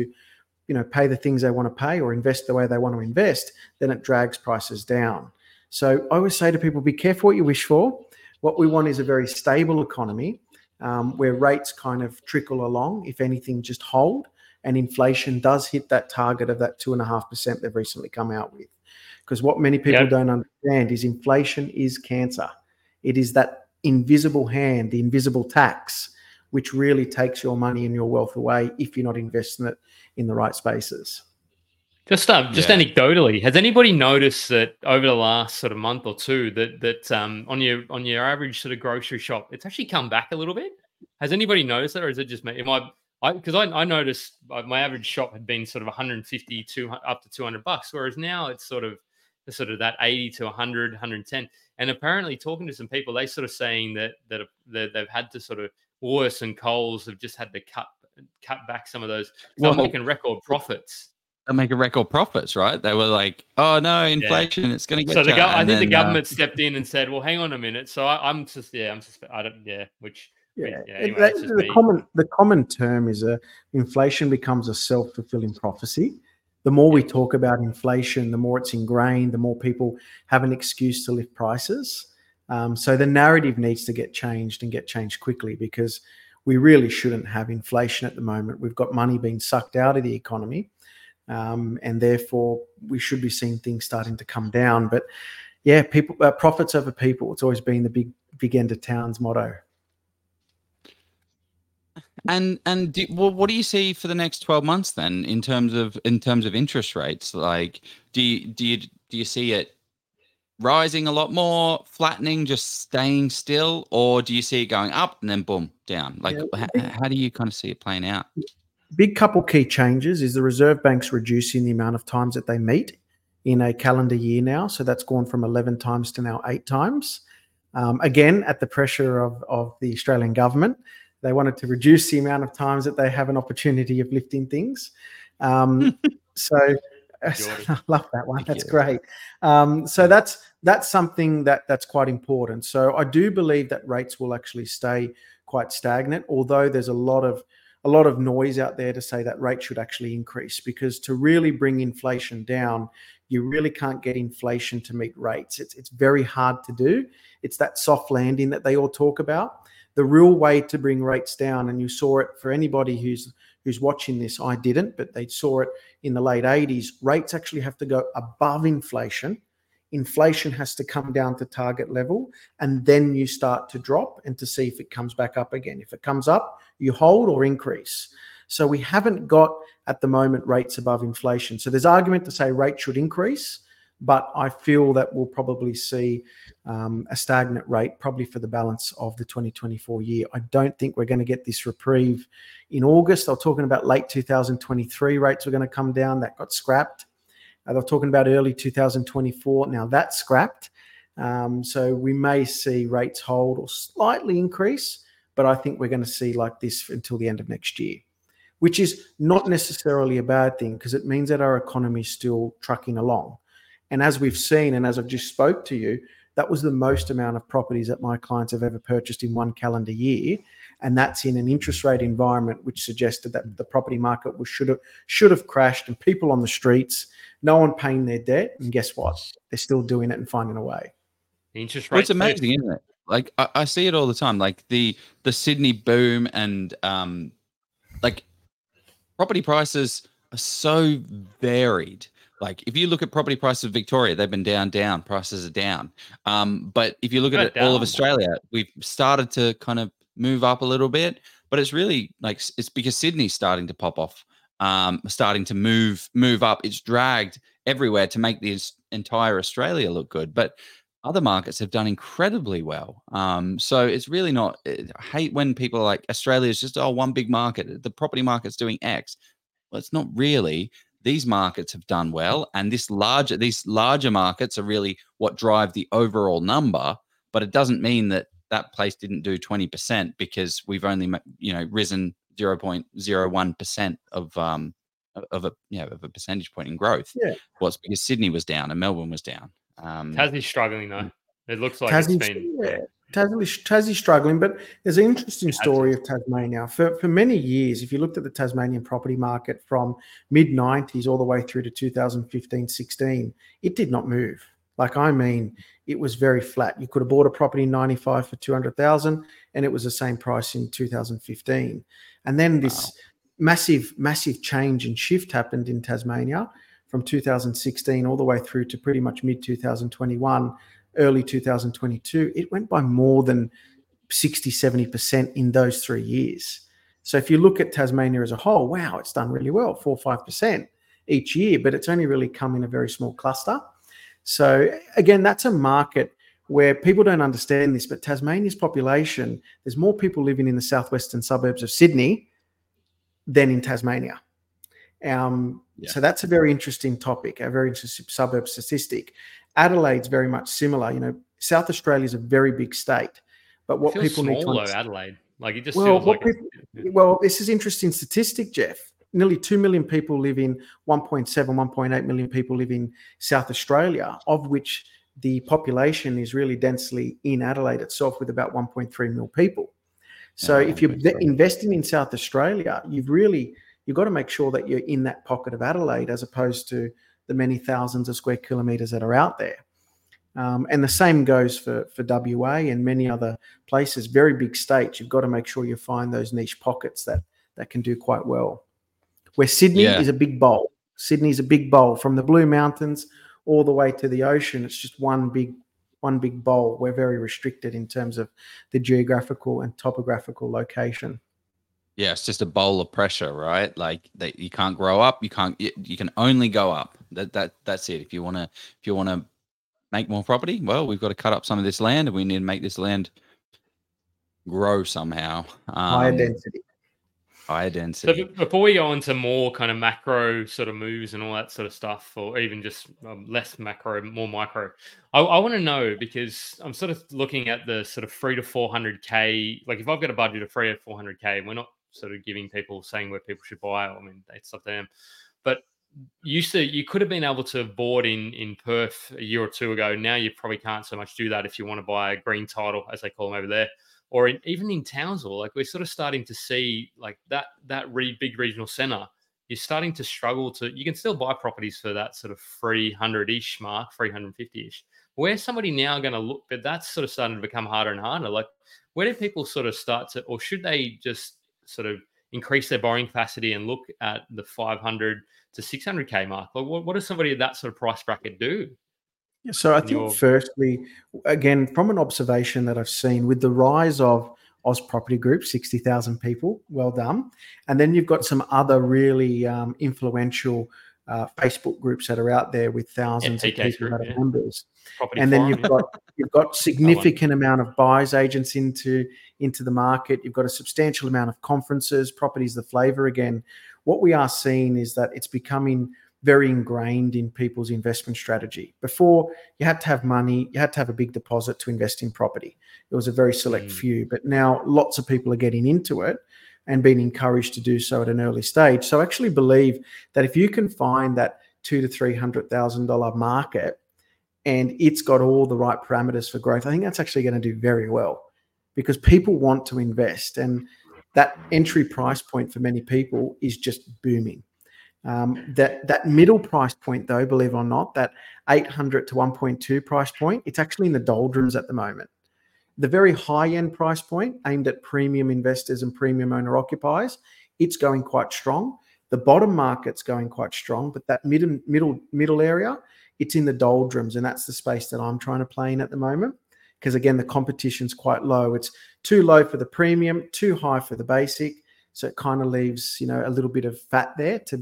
you know, pay the things they want to pay or invest the way they want to invest, then it drags prices down. So I always say to people, be careful what you wish for. What we want is a very stable economy, where rates kind of trickle along, if anything, just hold, and inflation does hit that target of that 2.5% they've recently come out with. Because what many people don't understand is inflation is cancer. It is that invisible hand, the invisible tax, which really takes your money and your wealth away if you're not investing it in the right spaces. Just anecdotally, has anybody noticed that over the last sort of month or two that on your average sort of grocery shop, it's actually come back a little bit? Has anybody noticed that, or is it just me? Because I noticed my average shop had been sort of 150 up to $200, whereas now it's sort of that 80 to 100, 110. And apparently, talking to some people, they sort of saying that they've had to sort of Woolworths and Coles have just had to cut back some of those. They're making record profits. They're making record profits, right? They were like, oh, no, inflation, it's going to get... So I think the government stepped in and said, well, hang on a minute. So the common term is inflation becomes a self-fulfilling prophecy. The more we talk about inflation, the more it's ingrained, the more people have an excuse to lift prices. So the narrative needs to get changed, and get changed quickly, because we really shouldn't have inflation at the moment. We've got money being sucked out of the economy, and therefore we should be seeing things starting to come down. But yeah, people, profits over people. It's always been the big end of town's motto. And what do you see for the next 12 months then in terms of interest rates? Like, do you see it rising a lot more, flattening, just staying still, or do you see it going up and then boom, down? Like, how do you kind of see it playing out? Big couple key changes is the Reserve Bank's reducing the amount of times that they meet in a calendar year now. So that's gone from 11 times to now 8 times. Again, at the pressure of the Australian government, they wanted to reduce the amount of times that they have an opportunity of lifting things. So I love that one. That's great. So that's something that's quite important. So I do believe that rates will actually stay quite stagnant, although there's a lot of noise out there to say that rates should actually increase, because to really bring inflation down, you really can't get inflation to meet rates. It's very hard to do. It's that soft landing that they all talk about. The real way to bring rates down, and you saw it for anybody who's watching this, I didn't, but they saw it in the late 80s, rates actually have to go above inflation. Inflation has to come down to target level, and then you start to drop and to see if it comes back up again. If it comes up, you hold or increase. So we haven't got at the moment rates above inflation. So there's argument to say rates should increase, but I feel that we'll probably see a stagnant rate probably for the balance of the 2024 year. I don't think we're going to get this reprieve in August. They're talking about late 2023 rates were going to come down. That got scrapped. They're talking about early 2024. Now that's scrapped. So we may see rates hold or slightly increase, but I think we're going to see like this until the end of next year. which is not necessarily a bad thing because it means that our economy is still trucking along. And as we've seen, and as I've just spoke to you, that was the most amount of properties that my clients have ever purchased in one calendar year. And that's in an interest rate environment which suggested that the property market was, should have crashed and people on the streets, no one paying their debt. And guess what? They're still doing it and finding a way. Interest rates. It's amazing, isn't it? Like I see it all the time. Like the Sydney boom and like property prices are so varied. Like if you look at property prices of Victoria, they've been down, prices are down. But if you look at it, all of Australia, we've started to kind of move up a little bit, but it's really like, it's because Sydney's starting to pop off, starting to move up. It's dragged everywhere to make the entire Australia look good. But other markets have done incredibly well. So it's really not, I hate when people are like, Australia is just, oh, one big market. The property market's doing X. Well, it's not really. These markets have done well, and these larger markets are really what drive the overall number, but it doesn't mean that place didn't do 20% because we've only, risen 0.01% of a percentage point in growth. Yeah. Well, it's because Sydney was down and Melbourne was down. Tassie's struggling though. It looks like it's been... Yeah. Tassie's struggling, but there's an interesting story of Tasmania. For many years, if you looked at the Tasmanian property market from mid-90s all the way through to 2015-16, it did not move. Like, I mean, it was very flat. You could have bought a property in 95 for $200,000 and it was the same price in 2015. And then this massive change and shift happened in Tasmania from 2016 all the way through to pretty much mid-2021, early 2022, it went by more than 60, 70% in those 3 years. So if you look at Tasmania as a whole, wow, it's done really well, 4 or 5% each year, but it's only really come in a very small cluster. So again, that's a market where people don't understand this, but Tasmania's population, there's more people living in the southwestern suburbs of Sydney than in Tasmania. So that's a very interesting topic, a very interesting suburb statistic. Adelaide's very much similar. South Australia is a very big state, but what people need to understand, Adelaide, like it just feels like people, well, this is interesting statistic, Jeff. Nearly 2 million people live in 1.8 million people live in South Australia, of which the population is really densely in Adelaide itself with about 1.3 million people. So if you're investing in South Australia, you've got to make sure that you're in that pocket of Adelaide as opposed to the many thousands of square kilometres that are out there. And the same goes for WA and many other places, very big states. You've got to make sure you find those niche pockets that can do quite well. Where Sydney is a big bowl. Sydney's a big bowl from the Blue Mountains all the way to the ocean. It's just one big bowl. We're very restricted in terms of the geographical and topographical location. Yeah, it's just a bowl of pressure, right? Like that you can't grow up, you can only go up. That's it. If you want to make more property, well, we've got to cut up some of this land, and we need to make this land grow somehow. Higher density. So before we go on to more kind of macro sort of moves and all that sort of stuff, or even just less macro, more micro, I want to know, because I'm sort of looking at the sort of 300 to 400K. Like if I've got a budget of 300 to 400K, we're not sort of giving people, saying where people should buy. I mean, it's up to them. But you could have been able to have bought in Perth a year or two ago. Now you probably can't so much do that if you want to buy a green title, as they call them over there, or even in Townsville. Like we're sort of starting to see like that really big regional center, you're starting to struggle to, you can still buy properties for that sort of 300-ish mark, 350-ish. Where's somebody now going to look? But that's sort of starting to become harder and harder. Like where do people sort of start to, or should they just sort of increase their borrowing capacity and look at the 500 to 600K mark? Like what does somebody at that sort of price bracket do? So I think firstly, again, from an observation that I've seen with the rise of Oz Property Group, 60,000 people, well done. And then you've got some other really influential Facebook groups that are out there with thousands of people that are members. And then you've got significant amount of buyers agents into the market. You've got a substantial amount of conferences, properties, the flavor again. What we are seeing is that it's becoming very ingrained in people's investment strategy. Before, you had to have money, you had to have a big deposit to invest in property. It was a very select few, but now lots of people are getting into it. and been encouraged to do so at an early stage. So I actually believe that if you can find that $200,000 to $300,000 market and it's got all the right parameters for growth, I think that's actually going to do very well because people want to invest. And that entry price point for many people is just booming. That middle price point, though, believe it or not, that 800 to 1.2 price point, it's actually in the doldrums at the moment. The very high-end price point aimed at premium investors and premium owner-occupiers, it's going quite strong. The bottom market's going quite strong, but that middle area, it's in the doldrums, and that's the space that I'm trying to play in at the moment because, again, the competition's quite low. It's too low for the premium, too high for the basic, so it kind of leaves, you know, a little bit of fat there to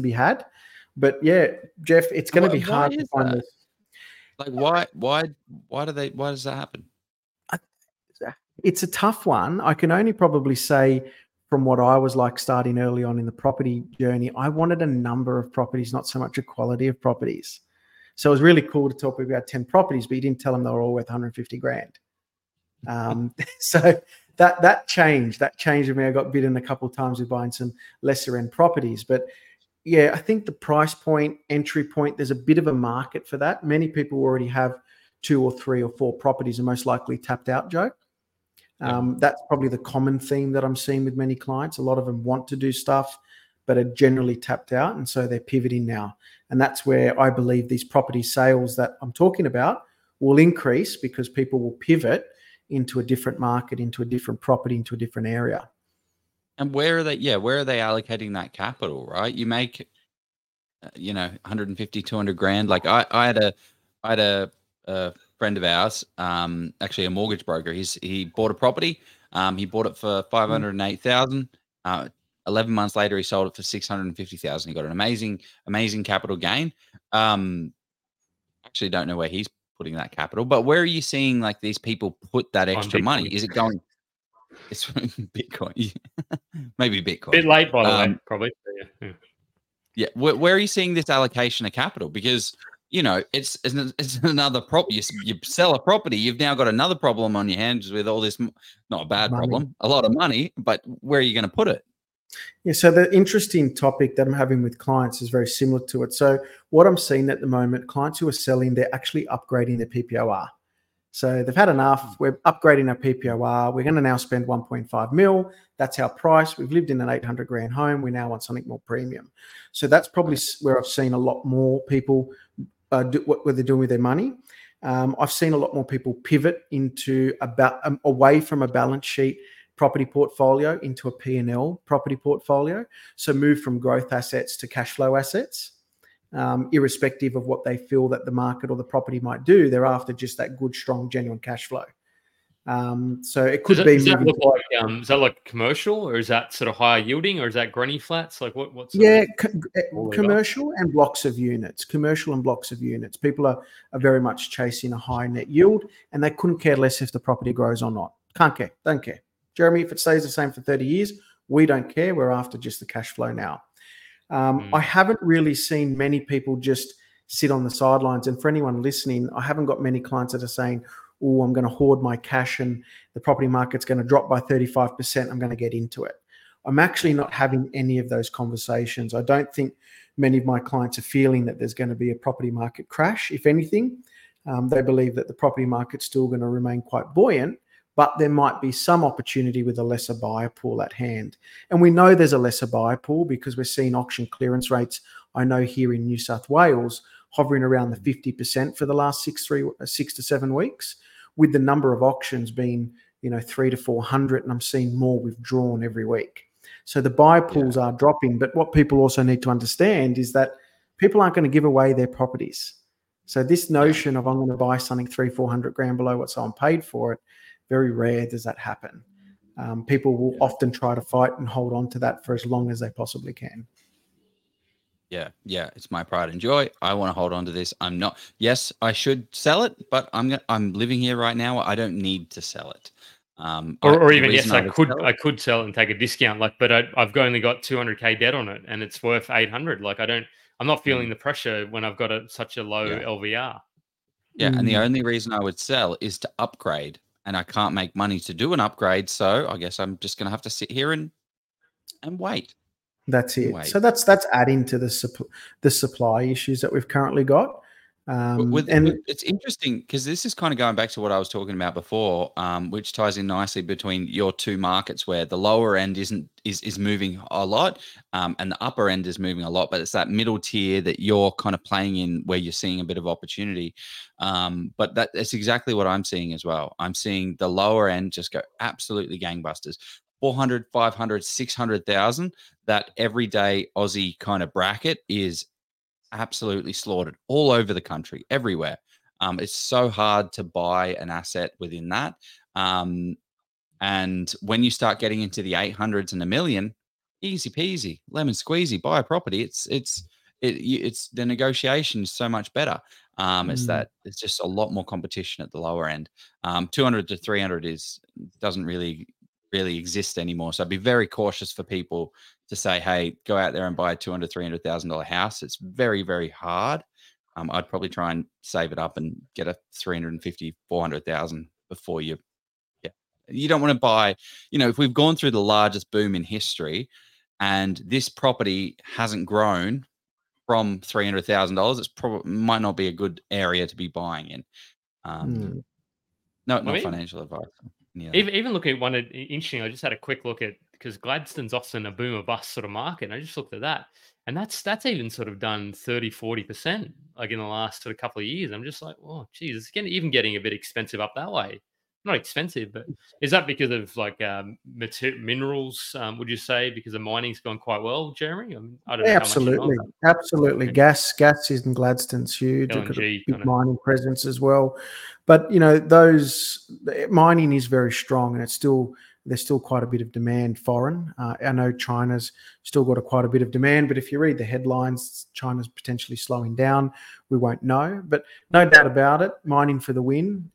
be had. But yeah, Jeff, it's going to be hard to find this. Like why does that happen? It's a tough one. I can only probably say from what I was like starting early on in the property journey, I wanted a number of properties, not so much a quality of properties. So it was really cool to talk about 10 properties, but you didn't tell them they were all worth 150 grand. So That changed with me. I got bitten a couple of times with buying some lesser end properties. But yeah, I think the price point, entry point, there's a bit of a market for that. Many people already have 2 or 3 or 4 properties and most likely tapped out, Joe. That's probably the common theme that I'm seeing with many clients. A lot of them want to do stuff, but are generally tapped out. And so they're pivoting now. And that's where I believe these property sales that I'm talking about will increase because people will pivot into a different market, into a different property, into a different area. And where are they allocating that capital, right? You make, 150, 200 grand. Like I had a friend of ours, actually a mortgage broker. He bought a property. He bought it for $508,000. 11 months later, he sold it for $650,000. He got an amazing capital gain. Actually don't know where he's putting that capital, but where are you seeing like these people put that extra money? Is it going? It's Bitcoin, maybe Bitcoin. A bit late, by the way, probably. Yeah. Where are you seeing this allocation of capital? Because it's another problem. You sell a property, you've now got another problem on your hands with all this. Not a bad money. Problem, a lot of money, but where are you going to put it? Yeah, so the interesting topic that I'm having with clients is very similar to it. So what I'm seeing at the moment, clients who are selling, they're actually upgrading their PPOR. So they've had enough. We're upgrading our PPOR. We're going to now spend 1.5 mil. That's our price. We've lived in an 800 grand home. We now want something more premium. So that's probably where I've seen a lot more people do what they're doing with their money. I've seen a lot more people pivot into away from a balance sheet property portfolio into a P&L property portfolio. So move from growth assets to cash flow assets, irrespective of what they feel that the market or the property might do. They're after just that good, strong, genuine cash flow. So it could be. Is that like commercial, or is that sort of higher yielding, or is that granny flats? Like what's? Yeah, commercial and blocks of units. Commercial and blocks of units. People are very much chasing a high net yield, and they couldn't care less if the property grows or not. Can't care. Don't care. Jeremy, if it stays the same for 30 years, we don't care. We're after just the cash flow now. I haven't really seen many people just sit on the sidelines. And for anyone listening, I haven't got many clients that are saying, oh, I'm going to hoard my cash and the property market's going to drop by 35%. I'm going to get into it. I'm actually not having any of those conversations. I don't think many of my clients are feeling that there's going to be a property market crash. If anything, they believe that the property market's still going to remain quite buoyant, but there might be some opportunity with a lesser buyer pool at hand. And we know there's a lesser buyer pool because we're seeing auction clearance rates, I know here in New South Wales, hovering around the 50% for the last 6 to 7 weeks, with the number of auctions being, 300 to 400, and I'm seeing more withdrawn every week. So the buyer pools are dropping, but what people also need to understand is that people aren't going to give away their properties. So this notion of I'm going to buy something 300-400 grand below what someone paid for it, very rare does that happen. People will often try to fight and hold on to that for as long as they possibly can. Yeah, it's my pride and joy. I want to hold on to this. I'm not. Yes, I should sell it, but I'm living here right now. I don't need to sell it. I could sell it and take a discount. Like, but I've only got $200K debt on it, and it's worth $800. Like, I'm not feeling the pressure when I've got such a low LVR. Yeah, and the only reason I would sell is to upgrade. And I can't make money to do an upgrade, so I guess I'm just going to have to sit here and and wait. That's it. Wait. So that's adding to the supply issues that we've currently got. And it's interesting because this is kind of going back to what I was talking about before, which ties in nicely between your two markets where the lower end is moving a lot, and the upper end is moving a lot, but it's that middle tier that you're kind of playing in where you're seeing a bit of opportunity. But that's exactly what I'm seeing as well. I'm seeing the lower end just go absolutely gangbusters. 400, 500, 600,000, that everyday Aussie kind of bracket is absolutely slaughtered all over the country, everywhere. It's so hard to buy an asset within that. And when you start getting into the 800s and a million, easy peasy, lemon squeezy, buy a property. It's the negotiation is so much better. It's just a lot more competition at the lower end. 200 to 300 doesn't really exist anymore. So I'd be very cautious for people to say, hey, go out there and buy a $200,000, $300,000 house. It's very, very hard. I'd probably try and save it up and get a $350,000, $400,000 before you. Yeah. You don't want to buy, if we've gone through the largest boom in history and this property hasn't grown from $300,000, it's probably might not be a good area to be buying in. Not financial advice. Yeah. Even looking at one, interesting, I just had a quick look at, because Gladstone's often a boom or bust sort of market, and I just looked at that, and that's even sort of done 30, 40%, like in the last sort of couple of years. I'm just like, oh, geez, it's even getting a bit expensive up that way. Not expensive, but is that because of like minerals, would you say, because the mining's gone quite well, Jeremy? I don't know. Absolutely. Absolutely. Okay. Gas in Gladstone's huge. LNG, big mining presence as well. But, those mining is very strong, and there's still quite a bit of demand foreign. I know China's still got quite a bit of demand, but if you read the headlines, China's potentially slowing down. We won't know, but no doubt about it, mining for the win.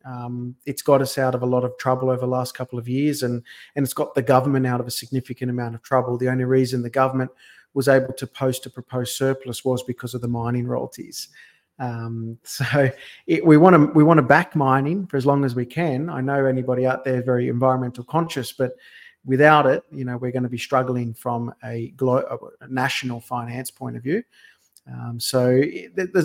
It's got us out of a lot of trouble over the last couple of years, and it's got the government out of a significant amount of trouble. The only reason the government was able to post a proposed surplus was because of the mining royalties. We want to back mining for as long as we can. I know anybody out there is very environmental conscious, but without it, we're going to be struggling from a national finance point of view. There's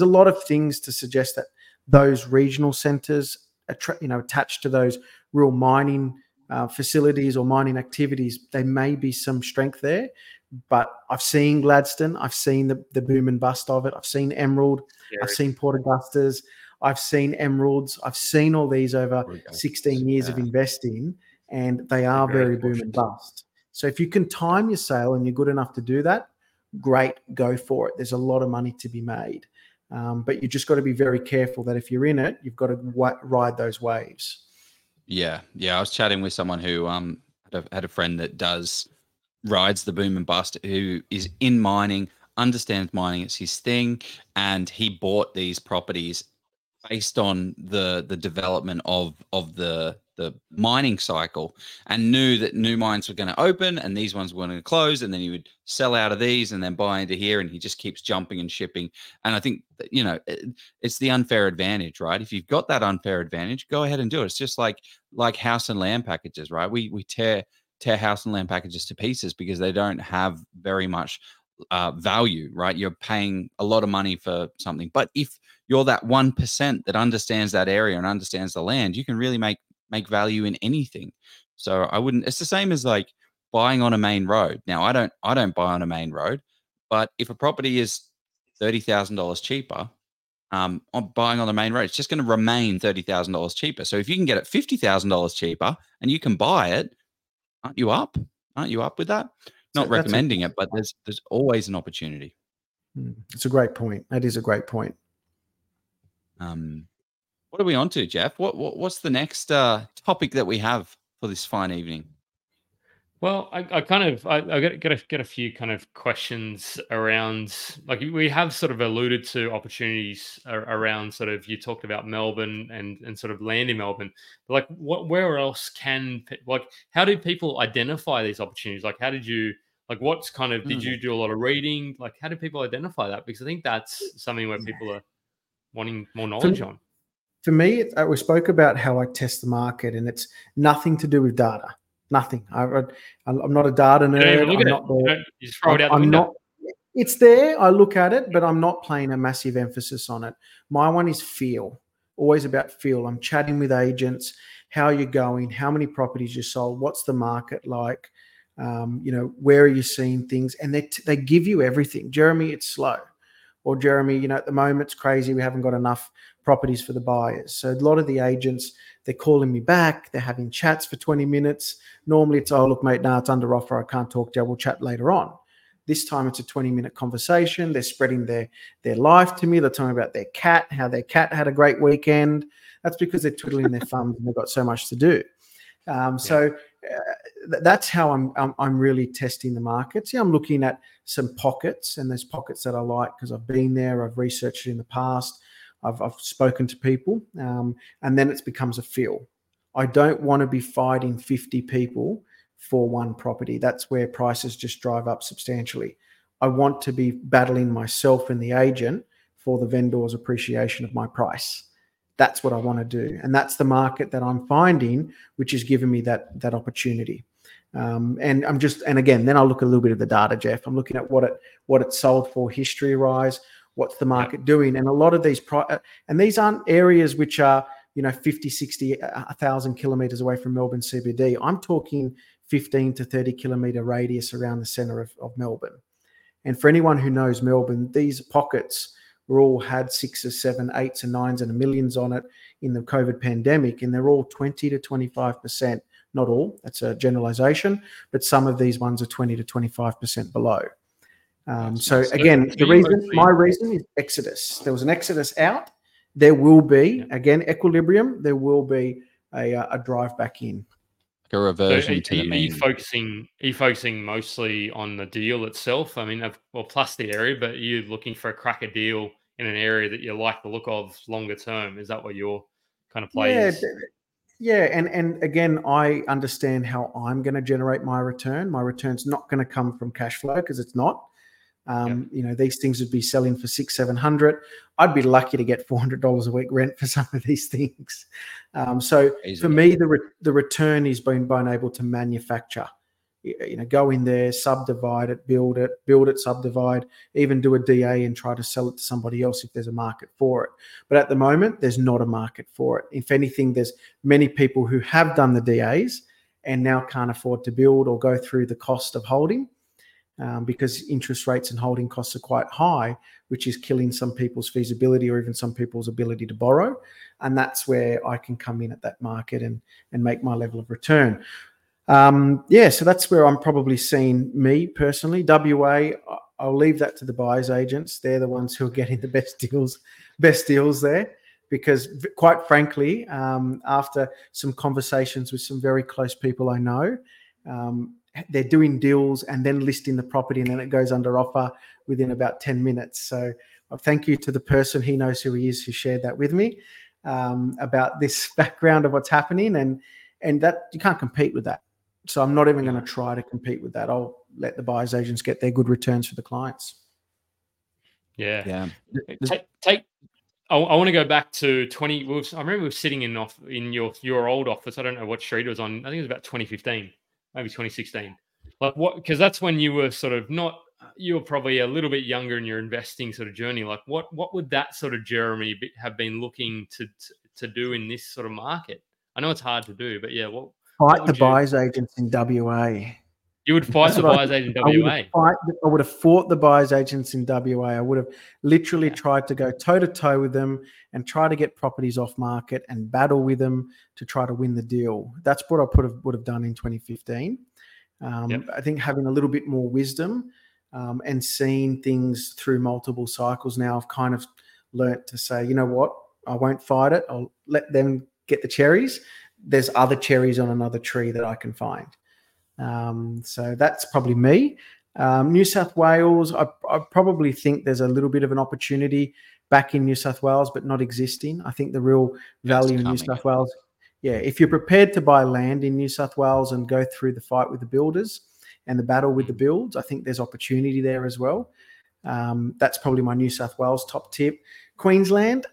a lot of things to suggest that those regional centres, attached to those rural mining facilities or mining activities, there may be some strength there. But I've seen Gladstone. I've seen the boom and bust of it. I've seen Emerald. Jerry. I've seen Port Augustas. I've seen Emeralds. I've seen all these over 16 years of investing, and they are very boom and bust. So if you can time your sale and you're good enough to do that, great, go for it. There's a lot of money to be made. But you just got to be very careful that if you're in it, you've got to ride those waves. Yeah. Yeah. I was chatting with someone who had a friend that rides the boom and bust, who is in mining, understands mining, it's his thing, and he bought these properties based on the development of the mining cycle, and knew that new mines were going to open and these ones were going to close, and then he would sell out of these and then buy into here, and he just keeps jumping and shipping. And I think that, it's the unfair advantage, right? If you've got that unfair advantage, go ahead and do it. It's just like house and land packages, right? We tear house and land packages to pieces because they don't have very much value, right? You're paying a lot of money for something. But if you're that 1% that understands that area and understands the land, you can really make value in anything. So it's the same as like buying on a main road. Now I don't buy on a main road, but if a property is $30,000 cheaper, buying on the main road, it's just going to remain $30,000 cheaper. So if you can get it $50,000 cheaper and you can buy it, aren't you up with that? Not recommending it, but there's always an opportunity. It's a great point. That is a great point. What are we on to, Jeff? What's the next topic that we have for this fine evening? Well, I got a few kind of questions around, like we have sort of alluded to opportunities around sort of, you talked about Melbourne and sort of land in Melbourne, but like where else how do people identify these opportunities? Like how did you, like what's kind of, did you do a lot of reading? Like how do people identify that? Because I think that's something where people are wanting more knowledge on. For me, we spoke about how I test the market, and it's nothing to do with data. Nothing. I'm not a data nerd. You throw it out the window. It's there. I look at it, but I'm not playing a massive emphasis on it. My one is feel. Always about feel. I'm chatting with agents. How are you going? How many properties you sold? What's the market like? Where are you seeing things? And they give you everything. Jeremy, it's slow. Or Jeremy, at the moment it's crazy. We haven't got enough properties for the buyers. So a lot of the agents, they're calling me back. They're having chats for 20 minutes. Normally it's, oh, look, mate, no, it's under offer. I can't talk to you. We'll chat later on. This time it's a 20-minute conversation. They're spreading their life to me. They're talking about their cat, how their cat had a great weekend. That's because they're twiddling their thumbs and they've got so much to do. That's how I'm really testing the markets. Yeah, I'm looking at some pockets, and there's pockets that I like because I've been there, I've researched it in the past, I've spoken to people, and then it becomes a feel. I don't want to be fighting 50 people for one property. That's where prices just drive up substantially. I want to be battling myself and the agent for the vendor's appreciation of my price. That's what I want to do. And that's the market that I'm finding, which is giving me that opportunity. Then I'll look at a little bit of the data, Jeff. I'm looking at what it sold for history-wise, what's the market doing. And a lot of these, and these aren't areas which are, 50, 60, 1,000 kilometres away from Melbourne CBD. I'm talking 15 to 30 kilometre radius around the centre of Melbourne. And for anyone who knows Melbourne, these pockets were all had 6s, 7s, 8s, and 9s and 1 millions on it in the COVID pandemic, and they're all 20 to 25%. Not all, that's a generalization, but some of these ones are 20 to 25% below. My reason is exodus. There was an exodus out. There will be, again, equilibrium. There will be a drive back in. A reversion to the mean. Are you focusing mostly on the deal itself? I mean, well, plus the area, but you're looking for a cracker deal in an area that you like the look of longer term. Is that what your kind of play is? Yeah, and again, I understand how I'm going to generate my return. My return's not going to come from cash flow because it's not. These things would be selling for 600-700. I'd be lucky to get $400 a week rent for some of these things. For me, the return is being able to manufacture. Go in there, subdivide it, build it, subdivide, even do a DA and try to sell it to somebody else if there's a market for it. But at the moment, there's not a market for it. If anything, there's many people who have done the DAs and now can't afford to build or go through the cost of holding. Because interest rates and holding costs are quite high, which is killing some people's feasibility or even some people's ability to borrow. And that's where I can come in at that market and make my level of return. So that's where I'm probably seeing me personally. WA, I'll leave that to the buyer's agents. They're the ones who are getting the best deals there. Because quite frankly, after some conversations with some very close people I know, they're doing deals and then listing the property, and then it goes under offer within about 10 minutes. So I thank you to the person, he knows who he is, who shared that with me about this background of what's happening, and that you can't compete with that. So I'm not even going to try to compete with that. I'll let the buyer's agents get their good returns for the clients. Yeah. I want to go back to 20. I remember we were sitting in your old office. I don't know what street it was on. I think it was about 2015. Maybe 2016, because that's when you were sort of you were probably a little bit younger in your investing sort of journey. Like what would that sort of Jeremy have been looking to do in this sort of market? I know it's hard to do, but yeah. Fight the buyer's agents in WA. You would fight the buyer's agent in WA. I would have fought the buyer's agents in WA. I would have literally tried to go toe-to-toe with them and try to get properties off market and battle with them to try to win the deal. That's what I would have done in 2015. I think having a little bit more wisdom and seeing things through multiple cycles now, I've kind of learnt to say, you know what, I won't fight it. I'll let them get the cherries. There's other cherries on another tree that I can find. So that's probably me. New South Wales, I probably think there's a little bit of an opportunity back in New South Wales, but not existing. I think the real value in New South Wales, if you're prepared to buy land in New South Wales and go through the fight with the builders and the battle with the builds, I think there's opportunity there as well. That's probably my New South Wales top tip. Queensland,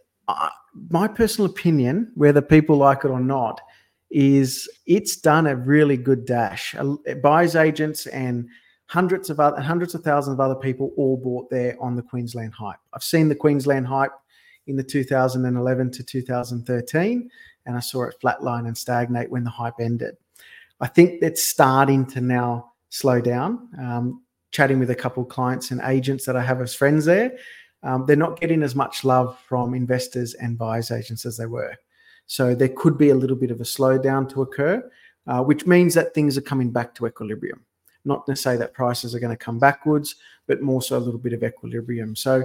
my personal opinion, whether people like it or not, is it's done a really good dash. Buyers agents and hundreds of thousands of other people all bought there on the Queensland hype. I've seen the Queensland hype in the 2011 to 2013, and I saw it flatline and stagnate when the hype ended. I think that's starting to now slow down. Chatting with a couple of clients and agents that I have as friends there, they're not getting as much love from investors and buyers agents as they were. So there could be a little bit of a slowdown to occur, which means that things are coming back to equilibrium. Not to say that prices are going to come backwards, but more so a little bit of equilibrium. So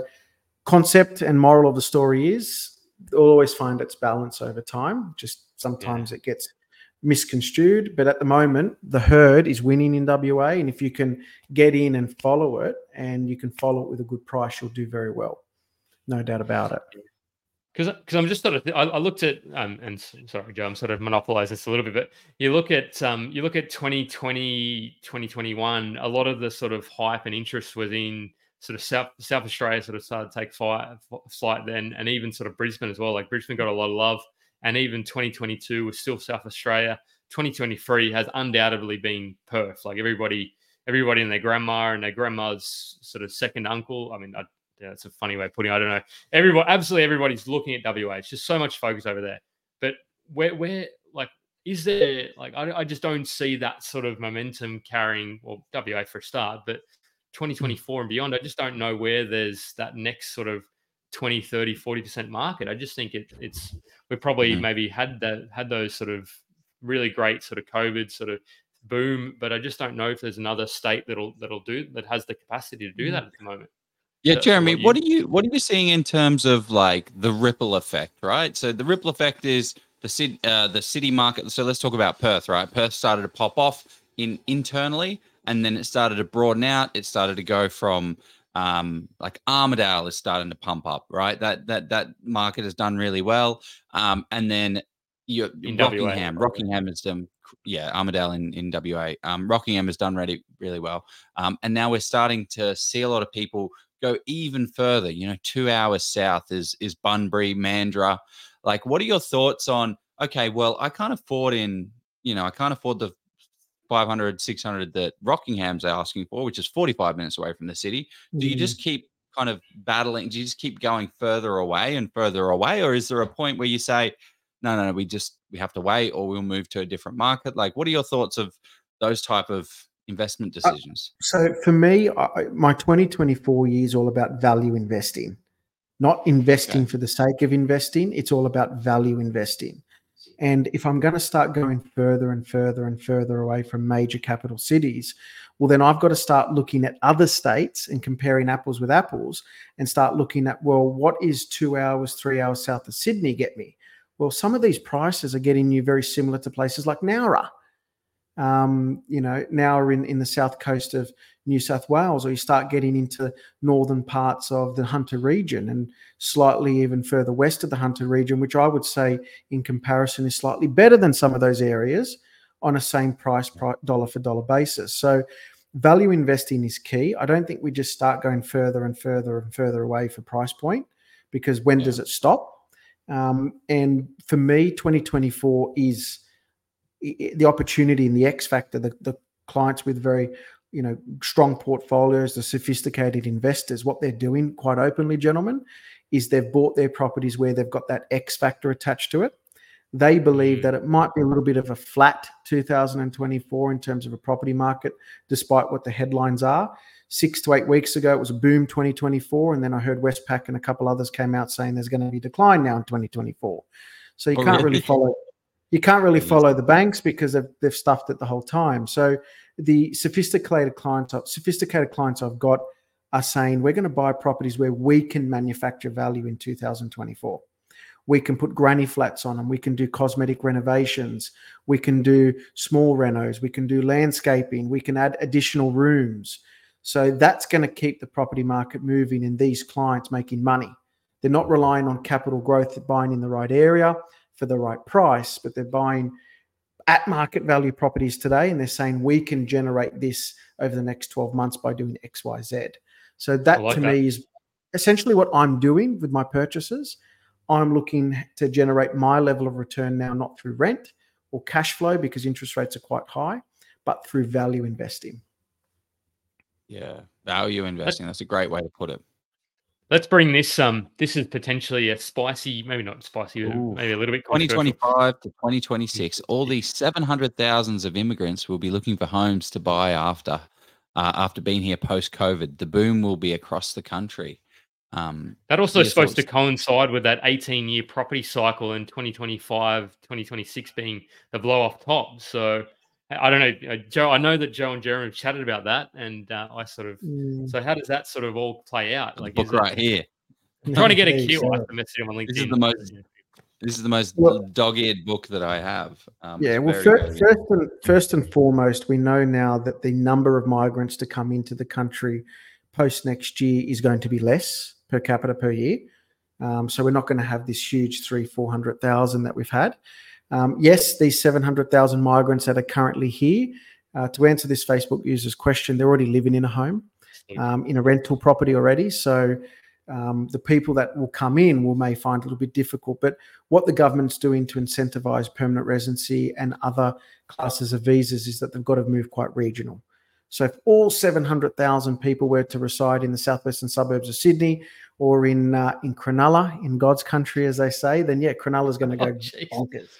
concept and moral of the story is they'll always find its balance over time. Just sometimes it gets misconstrued, but at the moment the herd is winning in WA, and if you can get in and follow it, and you can follow it with a good price, you'll do very well, no doubt about it. Because I'm just sort of I looked at and sorry Joe, I'm sort of monopolizing this a little bit, but you look at 2020, 2021, a lot of the sort of hype and interest was in sort of South Australia, sort of started to take flight then, and even sort of Brisbane as well. Like Brisbane got a lot of love. And even 2022 was still South Australia. 2023 has undoubtedly been Perth. Like everybody and their grandma and their grandma's sort of second uncle. I mean, that's a funny way of putting it. I don't know. Absolutely everybody's looking at WA. It's just so much focus over there. But I just don't see that sort of momentum carrying, well, WA for a start, but 2024 and beyond, I just don't know where there's that next sort of 20, 30, 40% market. I just think it's we probably maybe had those sort of really great sort of COVID sort of boom, but I just don't know if there's another state that has the capacity to do that at the moment. Yeah, so, Jeremy, what are you seeing in terms of like the ripple effect, right? So the ripple effect is the city market. So let's talk about Perth, right? Perth started to pop off internally, and then it started to broaden out. It started to go from like Armidale is starting to pump up, right? That market has done really well. And then Rockingham has done, Armidale in WA. Rockingham has done really well. And now we're starting to see a lot of people go even further. 2 hours south is Bunbury, Mandurah. Like, what are your thoughts on? Okay, well, I can't afford the 500, 600 that Rockingham's are asking for, which is 45 minutes away from the city. Do you just keep kind of battling? Do you just keep going further away? Or is there a point where you say, no, we have to wait, or we'll move to a different market? Like, what are your thoughts of those type of investment decisions? So for me, my 2024 year is all about value investing, not investing for the sake of investing. It's all about value investing. And if I'm going to start going further and further and further away from major capital cities, well, then I've got to start looking at other states and comparing apples with apples and start looking at, well, what is 2 hours, 3 hours south of Sydney get me? Well, some of these prices are getting you very similar to places like Nowra. Nowra in the south coast of New South Wales, or you start getting into northern parts of the Hunter region and slightly even further west of the Hunter region, which I would say in comparison is slightly better than some of those areas on a same price, dollar for dollar basis. So value investing is key. I don't think we just start going further and further and further away for price point, because when does it stop? And for me, 2024 is the opportunity and the X factor, the clients with very strong portfolios, the sophisticated investors. What they're doing quite openly, gentlemen, is they've bought their properties where they've got that X factor attached to it. They believe that it might be a little bit of a flat 2024 in terms of a property market, despite what the headlines are. 6 to 8 weeks ago, it was a boom 2024, and then I heard Westpac and a couple others came out saying there's going to be decline now in 2024. So you can't really follow. You can't really follow the banks because they've stuffed it the whole time. So the sophisticated clients I've got are saying we're going to buy properties where we can manufacture value in 2024. We can put granny flats on them. We can do cosmetic renovations. We can do small renos. We can do landscaping. We can add additional rooms. So that's going to keep the property market moving and these clients making money. They're not relying on capital growth, they're buying in the right area for the right price, but they're buying at market value properties today, and they're saying we can generate this over the next 12 months by doing X, Y, Z. So that me is essentially what I'm doing with my purchases. I'm looking to generate my level of return now, not through rent or cash flow because interest rates are quite high, but through value investing. Yeah, value investing. That's a great way to put it. Let's bring this. This is potentially a spicy, maybe not spicy, maybe a little bit. 2025 to 2026, all these 700,000 of immigrants will be looking for homes to buy after being here post-COVID. The boom will be across the country. That also is supposed to coincide with that 18-year property cycle in 2025, 2026 being the blow-off top. So I don't know, Joe, I know that Joe and Jeremy have chatted about that, and so how does that sort of all play out? Like book right here. I'm trying to get a cue. I have to message him on LinkedIn. This is the most dog-eared book that I have. First and foremost, we know now that the number of migrants to come into the country post next year is going to be less per capita per year. So we're not going to have this huge 300,000-400,000 that we've had. Yes, these 700,000 migrants that are currently here, to answer this Facebook user's question, they're already living in a home, in a rental property already. So the people that will come in may find it a little bit difficult. But what the government's doing to incentivise permanent residency and other classes of visas is that they've got to move quite regional. So if all 700,000 people were to reside in the southwestern suburbs of Sydney or in Cronulla, in God's country, as they say, then, yeah, Cronulla's going to go bonkers.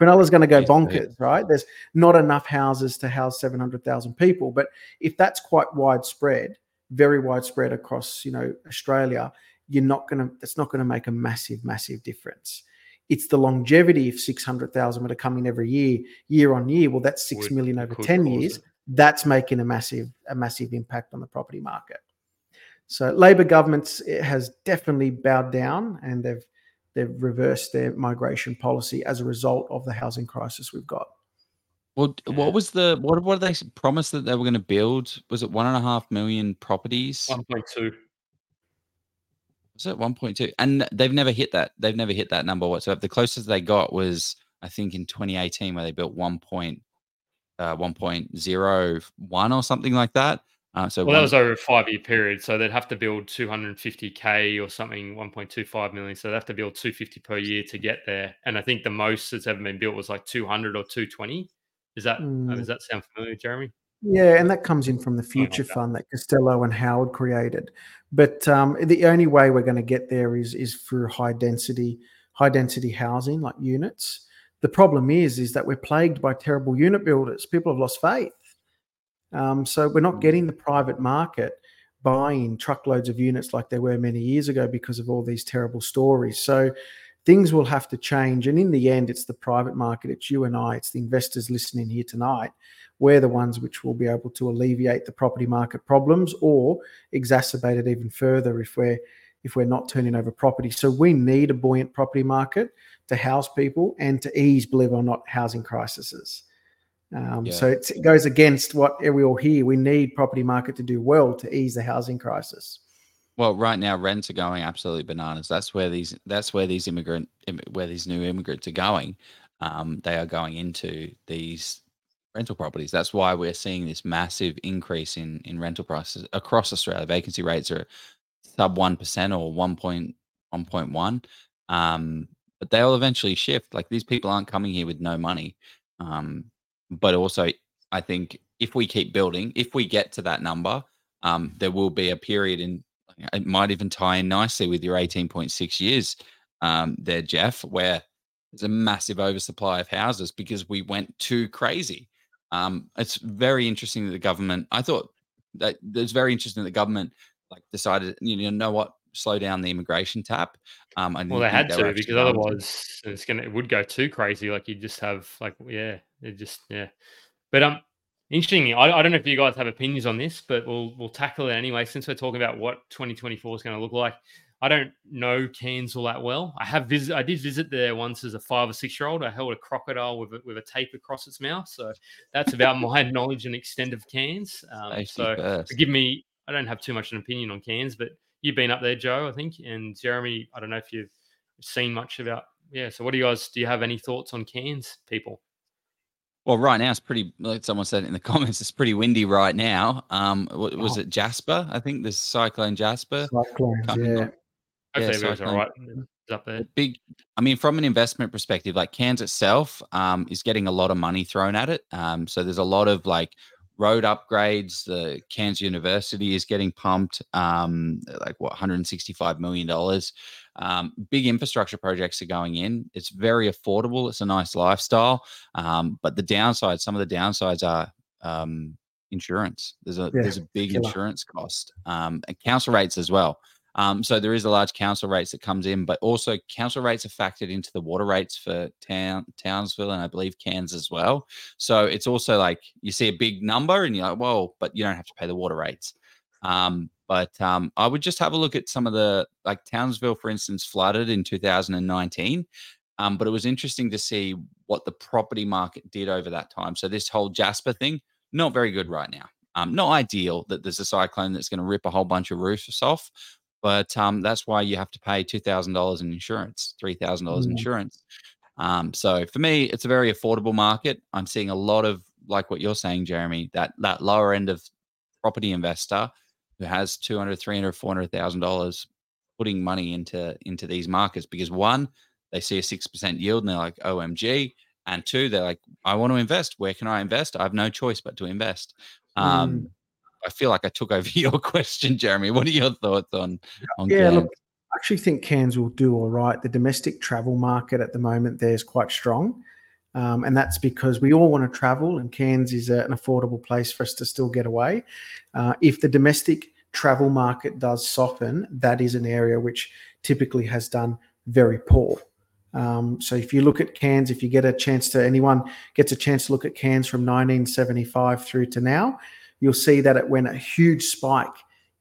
Cronulla's going to go bonkers, right? There's not enough houses to house 700,000 people. But if that's quite widespread, very widespread across, Australia, that's not going to make a massive, massive difference. It's the longevity. If 600,000 were to come in every year on year, well, that's 6 million over 10 years. That's making a massive impact on the property market. So Labor government has definitely bowed down, and they've reversed their migration policy as a result of the housing crisis we've got. Well, what did they promise that they were going to build? Was it 1.5 million properties? 1.2. Was it 1.2? And they've never hit that. They've never hit that number whatsoever. The closest they got was, I think, in 2018, where they built 1.01 or something like that. That was over a 5-year period. So they'd have to build 250K or something, 1.25 million. So they'd have to build 250 per year to get there. And I think the most that's ever been built was like 200 or 220. Does that sound familiar, Jeremy? Yeah, and that comes in from the Future Fund that Costello and Howard created. But the only way we're going to get there is through high density housing, like units. The problem is that we're plagued by terrible unit builders. People have lost faith. So we're not getting the private market buying truckloads of units like there were many years ago because of all these terrible stories. So things will have to change. And in the end, it's the private market. It's you and I. It's the investors listening here tonight. We're the ones which will be able to alleviate the property market problems or exacerbate it even further if we're not turning over property. So we need a buoyant property market to house people and to ease, believe it or not, housing crises. So it goes against what we all hear. We need property market to do well to ease the housing crisis. Well, right now rents are going absolutely bananas. That's where these new immigrants are going. They are going into these rental properties. That's why we're seeing this massive increase in rental prices across Australia. Vacancy rates are sub 1% or 1.1. But they'll eventually shift. Like, these people aren't coming here with no money. But also, I think if we keep building, if we get to that number, there will be a period in, it might even tie in nicely with your 18.6 years there, Jeff, where there's a massive oversupply of houses because we went too crazy. It's very interesting that the government, like decided, slow down the immigration tap. They had to, because otherwise it would go too crazy. Like, you just have But interestingly, I don't know if you guys have opinions on this, but we'll tackle it anyway. Since we're talking about what 2024 is going to look like, I don't know Cairns all that well. I did visit there once as a 5 or 6-year-old. I held a crocodile with a tape across its mouth. So that's about my knowledge and extent of Cairns. Forgive me, I don't have too much an opinion on Cairns, but you've been up there, Joe, I think, and Jeremy, I don't know if you've seen much about. Yeah, so what do you guys? Do you have any thoughts on Cairns, people? Well, right now it's pretty. Like someone said in the comments, it's pretty windy right now. Was it Jasper? I think there's Cyclone Jasper. Cyclones, yeah. Hopefully everyone's all right. up there. Big. I mean, from an investment perspective, like Cairns itself is getting a lot of money thrown at it. So there's a lot of like road upgrades. The Cairns University is getting pumped, like what, $165 million. Big infrastructure projects are going in. It's very affordable. It's a nice lifestyle. But the downside, some of the downsides are insurance. There's a big insurance cost, and council rates as well. So there is a large council rates that comes in, but also council rates are factored into the water rates for Townsville and I believe Cairns as well. So it's also like you see a big number and you're like, whoa, but you don't have to pay the water rates. But I would just have a look at some of the, like Townsville, for instance, flooded in 2019. But it was interesting to see what the property market did over that time. So this whole Jasper thing, not very good right now. Not ideal that there's a cyclone that's going to rip a whole bunch of roofs off. But that's why you have to pay $2,000 in insurance, $3,000 insurance. So for me, it's a very affordable market. I'm seeing a lot of, like what you're saying, Jeremy, that lower end of property investor who has $200,000, $300,000, $400,000 putting money into these markets because one, they see a 6% yield and they're like, OMG. And two, they're like, I want to invest. Where can I invest? I have no choice but to invest. I feel like I took over your question, Jeremy. What are your thoughts on Cairns? Look, I actually think Cairns will do all right. The domestic travel market at the moment there is quite strong. And that's because we all want to travel and Cairns is an affordable place for us to still get away. If the domestic travel market does soften, that is an area which typically has done very poor. So if you look at Cairns, if you get a chance to, anyone gets a chance to look at Cairns from 1975 through to now, you'll see that it went a huge spike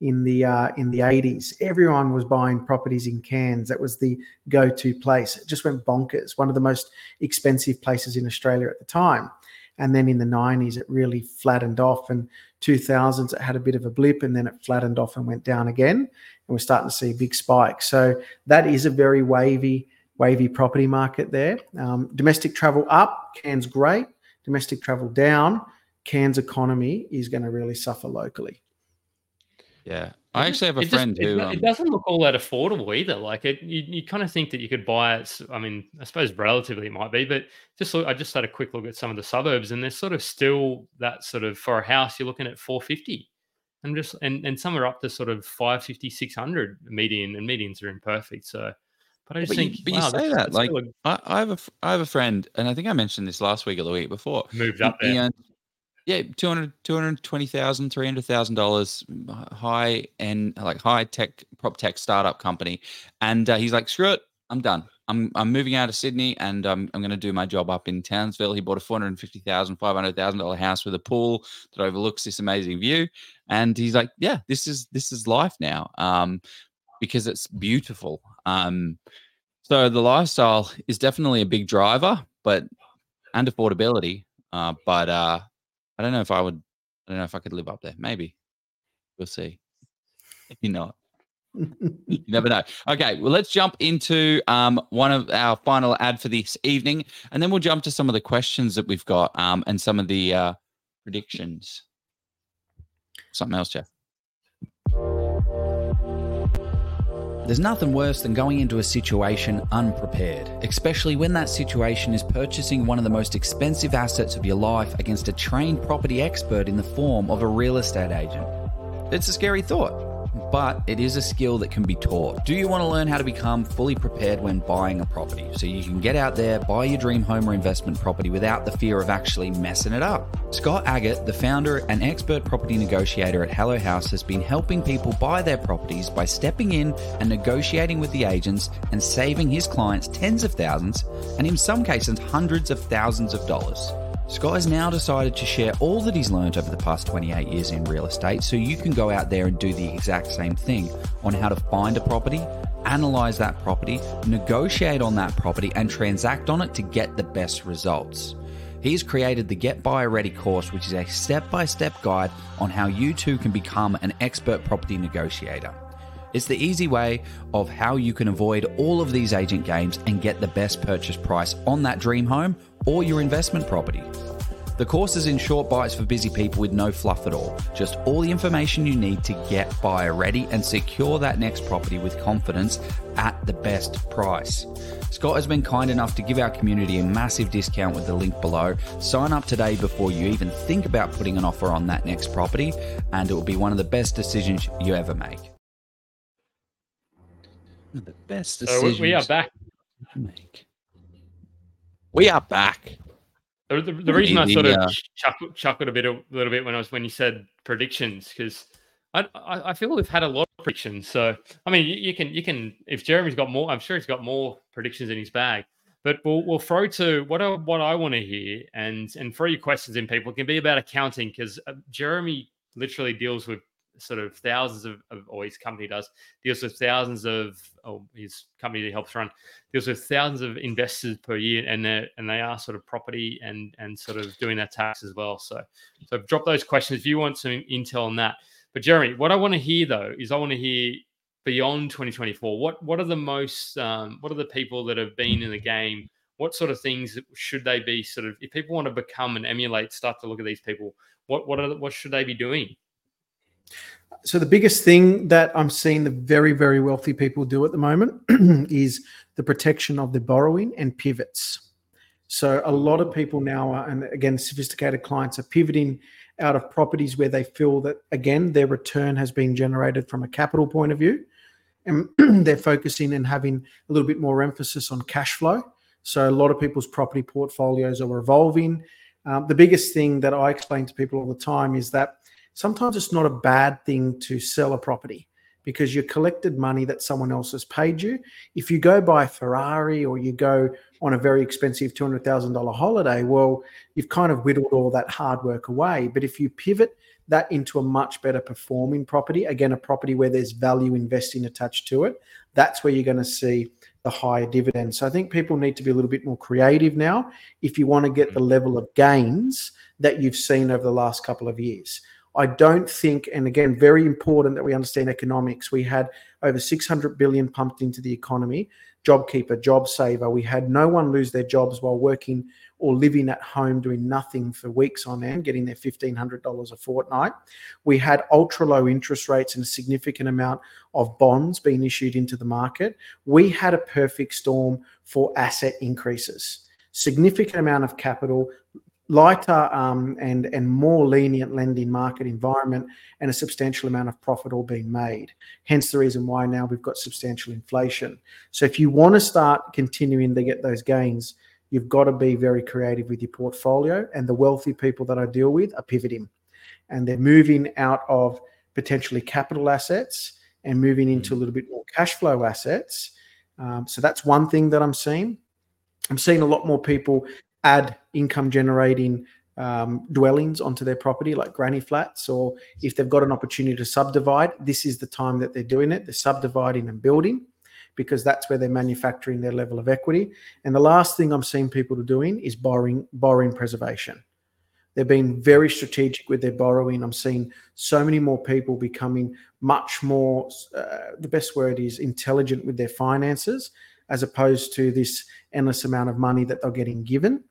in the 80s. Everyone was buying properties in Cairns. That was the go-to place. It just went bonkers. One of the most expensive places in Australia at the time. And then in the 90s, it really flattened off. And 2000s, it had a bit of a blip and then it flattened off and went down again. And we're starting to see a big spike. So that is a very wavy property market there. Domestic travel up, Cairns great. Domestic travel down, Cairns economy is going to really suffer locally. Yeah. I actually have a friend who... It doesn't look all that affordable either. Like you kind of think that you could buy it. I mean, I suppose relatively it might be, but I just had a quick look at some of the suburbs and there's sort of still that sort of, for a house, you're looking at $450. And some are up to sort of $550, $600 median, and medians are imperfect. So, but I just think... I have a friend, and I think I mentioned this last week or the week before. Moved up there. Yeah, $220,000, $300,000 high tech, prop tech startup company. And he's like, screw it, I'm done. I'm moving out of Sydney and I'm going to do my job up in Townsville. He bought a $450,000, $500,000 house with a pool that overlooks this amazing view. And he's like, yeah, this is life now because it's beautiful. So the lifestyle is definitely a big driver, and affordability. I don't know if I could live up there. Maybe. We'll see. Maybe not. You never know. Okay, well, let's jump into one of our final ad for this evening, and then we'll jump to some of the questions that we've got and some of the predictions. Something else, Jeff. There's nothing worse than going into a situation unprepared, especially when that situation is purchasing one of the most expensive assets of your life against a trained property expert in the form of a real estate agent. It's a scary thought, but it is a skill that can be taught. Do you want to learn how to become fully prepared when buying a property so you can get out there, buy your dream home or investment property without the fear of actually messing it up? Scott Agate, the founder and expert property negotiator at Hello House, has been helping people buy their properties by stepping in and negotiating with the agents and saving his clients tens of thousands and in some cases hundreds of thousands of dollars. Scott has now decided to share all that he's learned over the past 28 years in real estate so you can go out there and do the exact same thing on how to find a property, analyze that property, negotiate on that property and transact on it to get the best results. He's created the Get Buyer Ready course, which is a step-by-step guide on how you too can become an expert property negotiator. It's the easy way of how you can avoid all of these agent games and get the best purchase price on that dream home or your investment property. The course is in short bites for busy people with no fluff at all. Just all the information you need to get buyer ready and secure that next property with confidence at the best price. Scott has been kind enough to give our community a massive discount with the link below. Sign up today before you even think about putting an offer on that next property, and it will be one of the best decisions you ever make. The best decisions. So we are back. The reason I sort of chuckled a little bit when you said predictions, because I feel we've had a lot of predictions. So I mean, you can if Jeremy's got more, I'm sure he's got more predictions in his bag. But we'll throw to what I want to hear, and throw your questions in. People, it can be about accounting, because Jeremy literally deals with sort of thousands his company that he helps run deals with thousands of investors per year, and they are sort of property and sort of doing their tax as well. So drop those questions if you want some intel on that. But Jeremy, what I want to hear though is I want to hear beyond 2024. What are the most what are the people that have been in the game? What sort of things should they be sort of, if people want to become and emulate, start to look at these people, what should they be doing? So the biggest thing that I'm seeing the very, very wealthy people do at the moment is the protection of the borrowing and pivots. So a lot of people now are, and again, sophisticated clients are pivoting out of properties where they feel that, again, their return has been generated from a capital point of view, and they're focusing and having a little bit more emphasis on cash flow. So a lot of people's property portfolios are revolving. The biggest thing that I explain to people all the time is that sometimes it's not a bad thing to sell a property, because you collected money that someone else has paid you. If you go buy a Ferrari or you go on a very expensive $200,000 holiday, well, you've kind of whittled all that hard work away. But if you pivot that into a much better performing property, again, a property where there's value investing attached to it, that's where you're going to see the higher dividends. So I think people need to be a little bit more creative now if you want to get the level of gains that you've seen over the last couple of years. I don't think, and again, very important that we understand economics. We had over $600 billion pumped into the economy, JobKeeper, JobSaver. We had no one lose their jobs while working or living at home doing nothing for weeks on end, getting their $1,500 a fortnight. We had ultra-low interest rates and a significant amount of bonds being issued into the market. We had a perfect storm for asset increases, significant amount of capital, lighter and more lenient lending market environment, and a substantial amount of profit all being made. Hence the reason why now we've got substantial inflation. So if you want to start continuing to get those gains, you've got to be very creative with your portfolio. And the wealthy people that I deal with are pivoting, and they're moving out of potentially capital assets and moving into a little bit more cash flow assets. So that's one thing that I'm seeing. I'm seeing a lot more people add income-generating dwellings onto their property, like granny flats, or if they've got an opportunity to subdivide, this is the time that they're doing it. They're subdividing and building, because that's where they're manufacturing their level of equity. And the last thing I'm seeing people doing is borrowing preservation. They're being very strategic with their borrowing. I'm seeing so many more people becoming much more, the best word is intelligent with their finances, as opposed to this endless amount of money that they're getting given.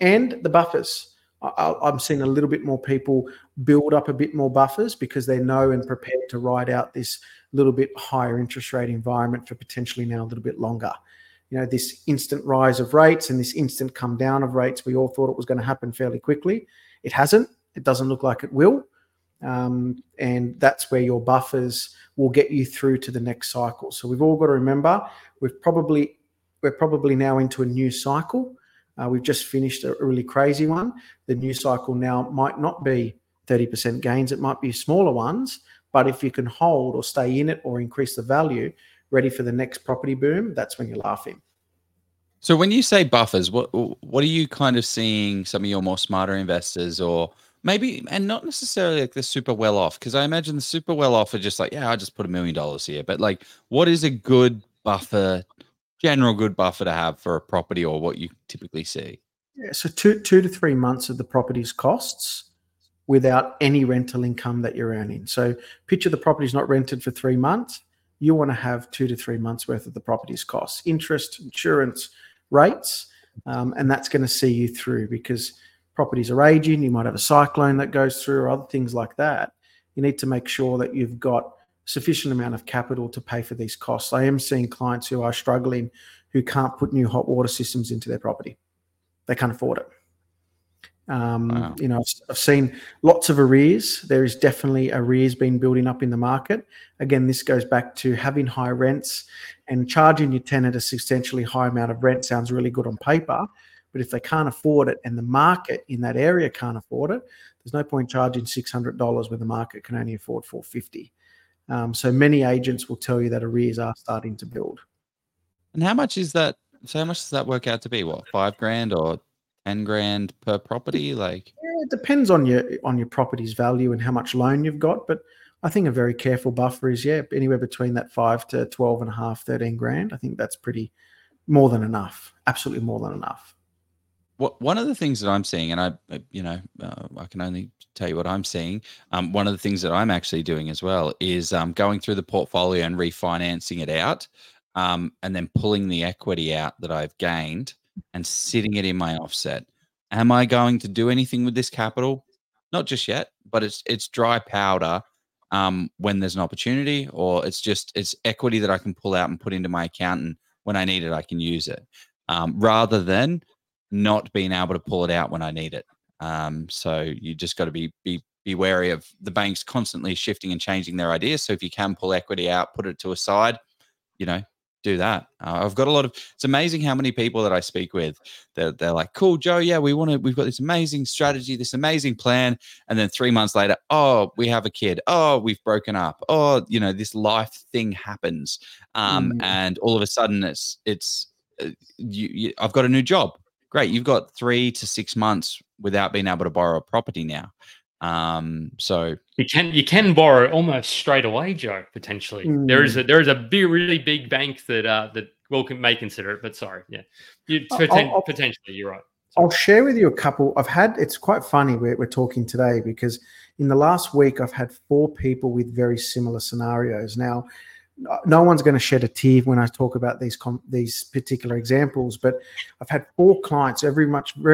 And the buffers. I'm seeing a little bit more people build up a bit more buffers, because they know and prepared to ride out this little bit higher interest rate environment for potentially now a little bit longer. You know, this instant rise of rates and this instant come down of rates, we all thought it was going to happen fairly quickly. It hasn't. It doesn't look like it will. And that's where your buffers will get you through to the next cycle. So we've all got to remember, we're probably now into a new cycle. We've just finished a really crazy one. The new cycle now might not be 30% gains. It might be smaller ones. But if you can hold or stay in it or increase the value, ready for the next property boom, that's when you're laughing. So when you say buffers, what are you kind of seeing some of your more smarter investors, or maybe, and not necessarily like the super well-off, because I imagine the super well-off are just like, yeah, I just put $1 million here. But like, what is a good buffer, general good buffer to have for a property, or what you typically see? Yeah, so two to 3 months of the property's costs without any rental income that you're earning. So picture the property's not rented for 3 months. You want to have 2 to 3 months worth of the property's costs, interest, insurance, rates, and that's going to see you through, because properties are aging, you might have a cyclone that goes through or other things like that. You need to make sure that you've got sufficient amount of capital to pay for these costs. I am seeing clients who are struggling, who can't put new hot water systems into their property. They can't afford it. Wow. You know, I've seen lots of arrears. There is definitely arrears being building up in the market. Again, this goes back to having high rents, and charging your tenant a substantially high amount of rent sounds really good on paper, but if they can't afford it and the market in that area can't afford it, there's no point charging $600 when the market can only afford $450. So many agents will tell you that arrears are starting to build. And how much is that? So how much does that work out to be? What, $5,000 or $10,000 per property? Like, yeah, it depends on your property's value and how much loan you've got. But I think a very careful buffer is, yeah, anywhere between that 5 to 12.5, 13 grand. I think that's pretty more than enough. Absolutely more than enough. What, one of the things that I'm seeing, and I can only tell you what I'm seeing. One of the things that I'm actually doing as well is going through the portfolio and refinancing it out, and then pulling the equity out that I've gained and sitting it in my offset. Am I going to do anything with this capital? Not just yet, but it's dry powder when there's an opportunity, or it's equity that I can pull out and put into my account, and when I need it, I can use it, rather than not being able to pull it out when I need it. So you just got to be wary of the banks constantly shifting and changing their ideas. So if you can pull equity out, put it to a side, you know, do that. I've got a lot of, it's amazing how many people that I speak with, they're like, cool, Joe, yeah, we've got this amazing strategy, this amazing plan. And then 3 months later, oh, we have a kid. Oh, we've broken up. Oh, you know, this life thing happens. And all of a sudden I've got a new job. Great. You've got 3 to 6 months without being able to borrow a property now. So you can borrow almost straight away, Joe, potentially. There is a big, really big bank that may consider it, but sorry. Yeah. Potentially, you're right. Sorry. I'll share with you a couple. It's quite funny we're talking today, because in the last week I've had 4 people with very similar scenarios. Now, no one's going to shed a tear when I talk about these particular examples, but I've had 4 clients, very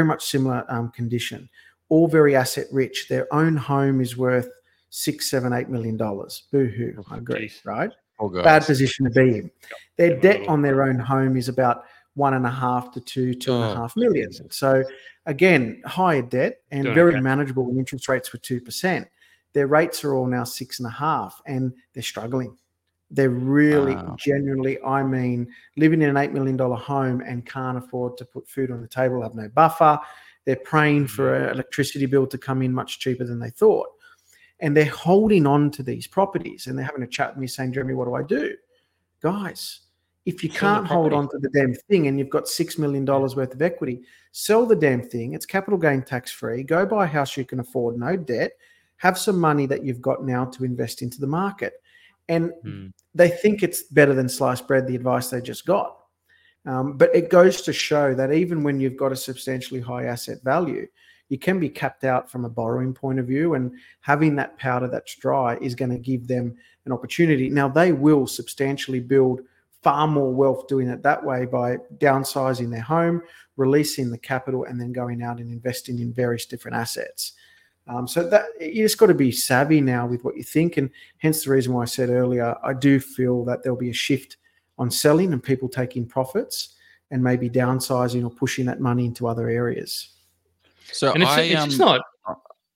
much similar condition, all very asset rich. Their own home is worth $6, $7, $8 million. Boo-hoo, I agree, right? Oh, bad position to be in. Their debt on their own home is about $1.5 to $2.5 million. So again, higher debt and very manageable when interest rates were 2%. Their rates are all now 6.5%, and they're struggling. They're really genuinely, I mean, living in an $8 million home and can't afford to put food on the table, have no buffer. They're praying for an electricity bill to come in much cheaper than they thought. And they're holding on to these properties, and they're having a chat with me saying, Jeremy, what do I do? Guys, if you can't hold on to the damn thing and you've got $6 million worth of equity, sell the damn thing. It's capital gain tax-free. Go buy a house you can afford, no debt. Have some money that you've got now to invest into the market. And they think it's better than sliced bread, the advice they just got. But it goes to show that even when you've got a substantially high asset value, you can be capped out from a borrowing point of view, and having that powder that's dry is going to give them an opportunity. Now, they will substantially build far more wealth doing it that way, by downsizing their home, releasing the capital, and then going out and investing in various different assets. So that you just got to be savvy now with what you think, and hence the reason why I said earlier, I do feel that there'll be a shift on selling and people taking profits and maybe downsizing or pushing that money into other areas. So and it's just not.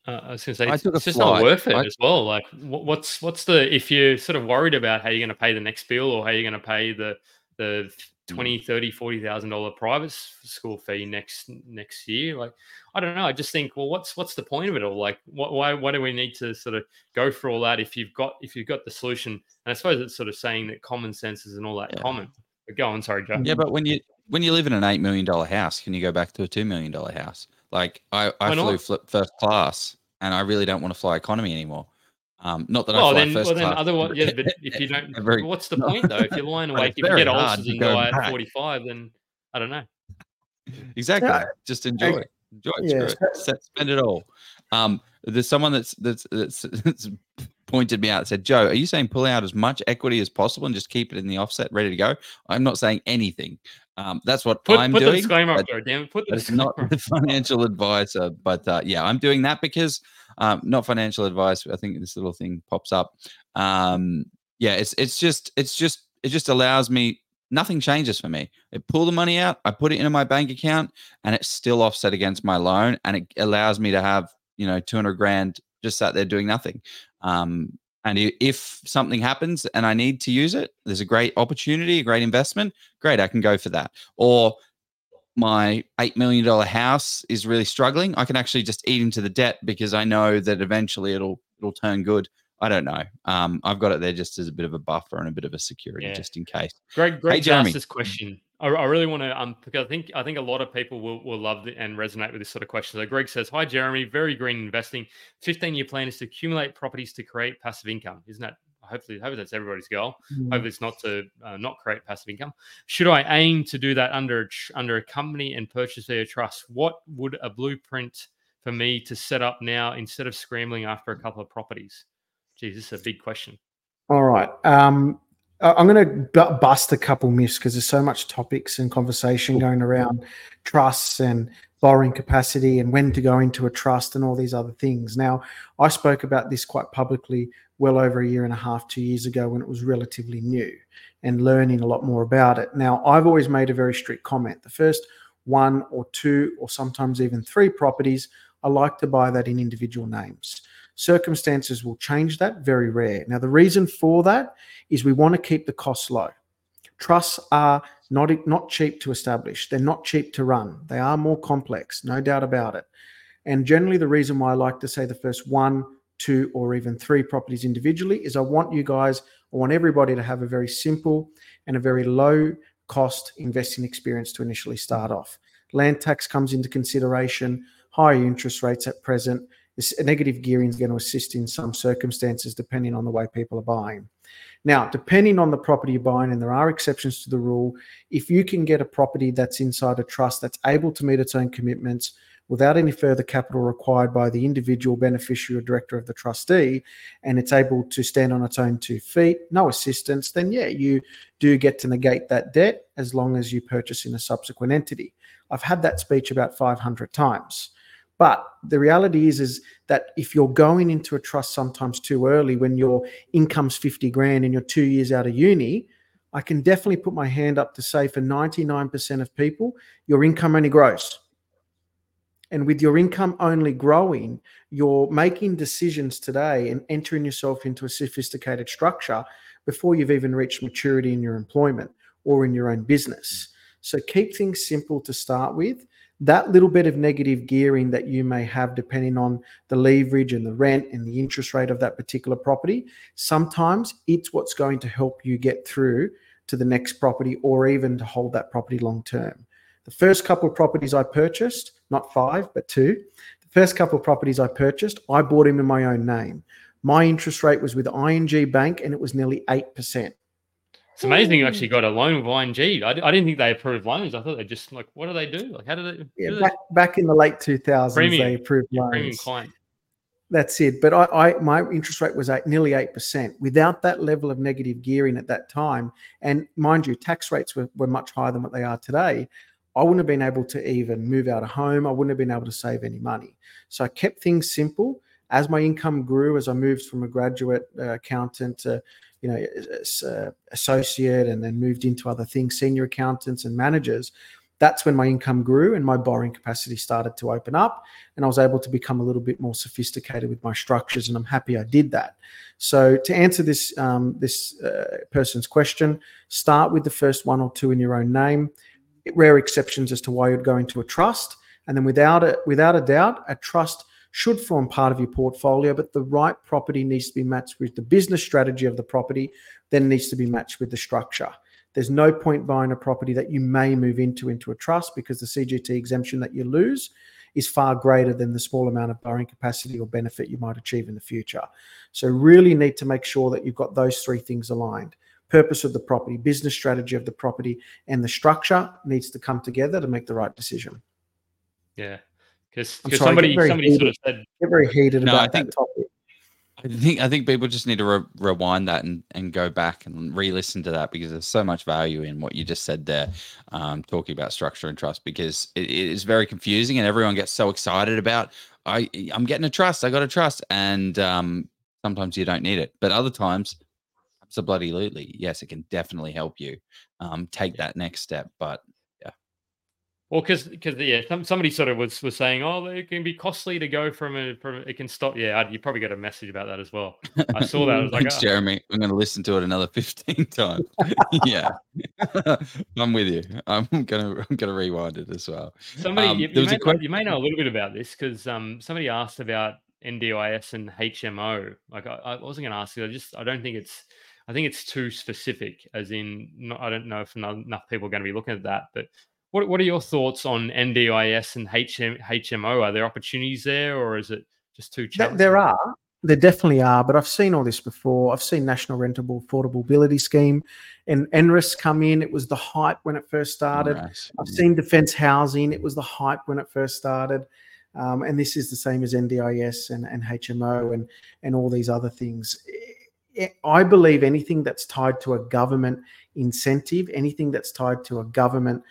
I was going to say it's just not worth it as well. Like, what's the, if you're sort of worried about how you're going to pay the next bill, or how you're going to pay the $20,000, $30,000, $40,000 private school fee next year. Like, I don't know. I just think, well, what's the point of it all? Like, why do we need to sort of go for all that if you've got the solution? And I suppose it's sort of saying that common sense isn't all that common. But go on, sorry, Joe. Yeah, but when you live in an $8 million house, can you go back to a $2 million house? Like, I flew first class, and I really don't want to fly economy anymore. Not that I fly first class. Well, then otherwise, yeah, but if you don't, what's the point though? If you're lying awake, if you get ulcers and die at 45, then I don't know. Exactly. Yeah. Just enjoy it. Yeah. Spend it all. There's someone that's pointed me out and said, Joe, are you saying pull out as much equity as possible and just keep it in the offset ready to go? I'm not saying anything. That's what I'm doing. Put the disclaimer up there, damn. It's not financial advice, but yeah, I'm doing that because not financial advice. I think this little thing pops up. Yeah, it just allows me. Nothing changes for me. I pull the money out, I put it into my bank account, and it's still offset against my loan, and it allows me to have, you know, 200 grand just sat there doing nothing. And if something happens and I need to use it, there's a great opportunity, a great investment, great, I can go for that. Or my $8 million house is really struggling, I can actually just eat into the debt because I know that eventually it'll turn good. I don't know. I've got it there just as a bit of a buffer and a bit of a security, just in case. Great to ask this question. I really want to, because I think a lot of people will love it and resonate with this sort of question. So Greg says, "Hi Jeremy, very green investing. 15-year plan is to accumulate properties to create passive income." Isn't that? Hopefully that's everybody's goal. Mm-hmm. Hopefully it's not to not create passive income. Should I aim to do that under a company and purchase their trust? What would a blueprint for me to set up now instead of scrambling after a couple of properties? Geez, this is a big question. All right. I'm going to bust a couple myths because there's so much topics and conversation going around trusts and borrowing capacity and when to go into a trust and all these other things. Now, I spoke about this quite publicly well over a year and a half, 2 years ago when it was relatively new and learning a lot more about it. Now, I've always made a very strict comment. The first one or two or sometimes even three properties, I like to buy that in individual names. Circumstances will change that, very rare. Now, the reason for that is we want to keep the costs low. Trusts are not cheap to establish. They're not cheap to run. They are more complex, no doubt about it. And generally, the reason why I like to say the first one, two, or even three properties individually is I want everybody to have a very simple and a very low-cost investing experience to initially start off. Land tax comes into consideration, higher interest rates at present. This negative gearing is going to assist in some circumstances depending on the way people are buying. Now, depending on the property you're buying, and there are exceptions to the rule, if you can get a property that's inside a trust that's able to meet its own commitments without any further capital required by the individual beneficiary or director of the trustee, and it's able to stand on its own 2 feet, no assistance, then yeah, you do get to negate that debt as long as you purchase in a subsequent entity. I've had that speech about 500 times. But the reality is that if you're going into a trust sometimes too early when your income's 50 grand and you're 2 years out of uni, I can definitely put my hand up to say for 99% of people, your income only grows. And with your income only growing, you're making decisions today and entering yourself into a sophisticated structure before you've even reached maturity in your employment or in your own business. So keep things simple to start with. That little bit of negative gearing that you may have depending on the leverage and the rent and the interest rate of that particular property, sometimes it's what's going to help you get through to the next property or even to hold that property long term. The first couple of properties I purchased, not five, but two, the first couple of properties I purchased, I bought them in my own name. My interest rate was with ING Bank and it was nearly 8%. It's amazing you actually got a loan with ING. I didn't think they approved loans. I thought they just like, what do they do? Like, how do they? Back in the late 2000s, they approved loans. Premium client. That's it. But my interest rate was nearly 8%. Without that level of negative gearing at that time, and mind you, tax rates were much higher than what they are today, I wouldn't have been able to even move out of home. I wouldn't have been able to save any money. So I kept things simple. As my income grew, as I moved from a graduate accountant to associate and then moved into other things, senior accountants and managers, that's when my income grew and my borrowing capacity started to open up and I was able to become a little bit more sophisticated with my structures, and I'm happy I did that. So to answer this, person's question, start with the first one or two in your own name. Rare exceptions as to why you'd go into a trust, and then without a doubt, a trust should form part of your portfolio, but the right property needs to be matched with the business strategy of the property, then needs to be matched with the structure. There's no point buying a property that you may move into a trust because the CGT exemption that you lose is far greater than the small amount of borrowing capacity or benefit you might achieve in the future. So really need to make sure that you've got those three things aligned. Purpose of the property, business strategy of the property, and the structure needs to come together to make the right decision. Yeah. Because somebody sort of said, get very heated about that topic. I think people just need to rewind that and go back and re-listen to that, because there's so much value in what you just said there, talking about structure and trust, because it is very confusing and everyone gets so excited about, I'm getting a trust, I got a trust, and sometimes you don't need it, but other times, absolutely, yes, it can definitely help you take that next step, but. Well, because yeah, somebody sort of was saying, oh, it can be costly to go from it can stop. Yeah, you probably got a message about that as well. I saw that. I was like, thanks, Jeremy. I'm going to listen to it another 15 times. Yeah, I'm with you. I'm going to rewind it as well. Somebody, you may know a little bit about this, because somebody asked about NDIS and HMO. Like, I wasn't going to ask you. I think it's too specific. As in, I don't know if enough people are going to be looking at that, but. What are your thoughts on NDIS and HMO? Are there opportunities there, or is it just too challenging? There definitely are, but I've seen all this before. I've seen National Rentable Affordability Scheme and NRIS come in. It was the hype when it first started. Nice. I've seen Defence Housing. It was the hype when it first started. And this is the same as NDIS and HMO and all these other things. I believe anything that's tied to a government incentive, anything that's tied to a government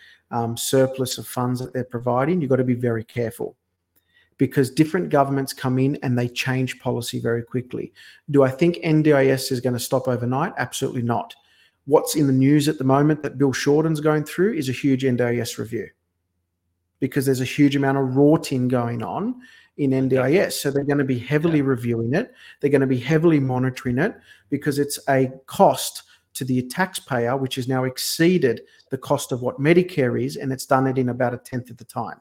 surplus of funds that they're providing, you've got to be very careful, because different governments come in and they change policy very quickly. Do I think NDIS is going to stop overnight? Absolutely not. What's in the news at the moment that Bill Shorten's going through is a huge NDIS review, because there's a huge amount of rorting going on in NDIS. So they're going to be heavily reviewing it. They're going to be heavily monitoring it, because it's a cost to the taxpayer, which has now exceeded the cost of what Medicare is, and it's done it in about a tenth of the time.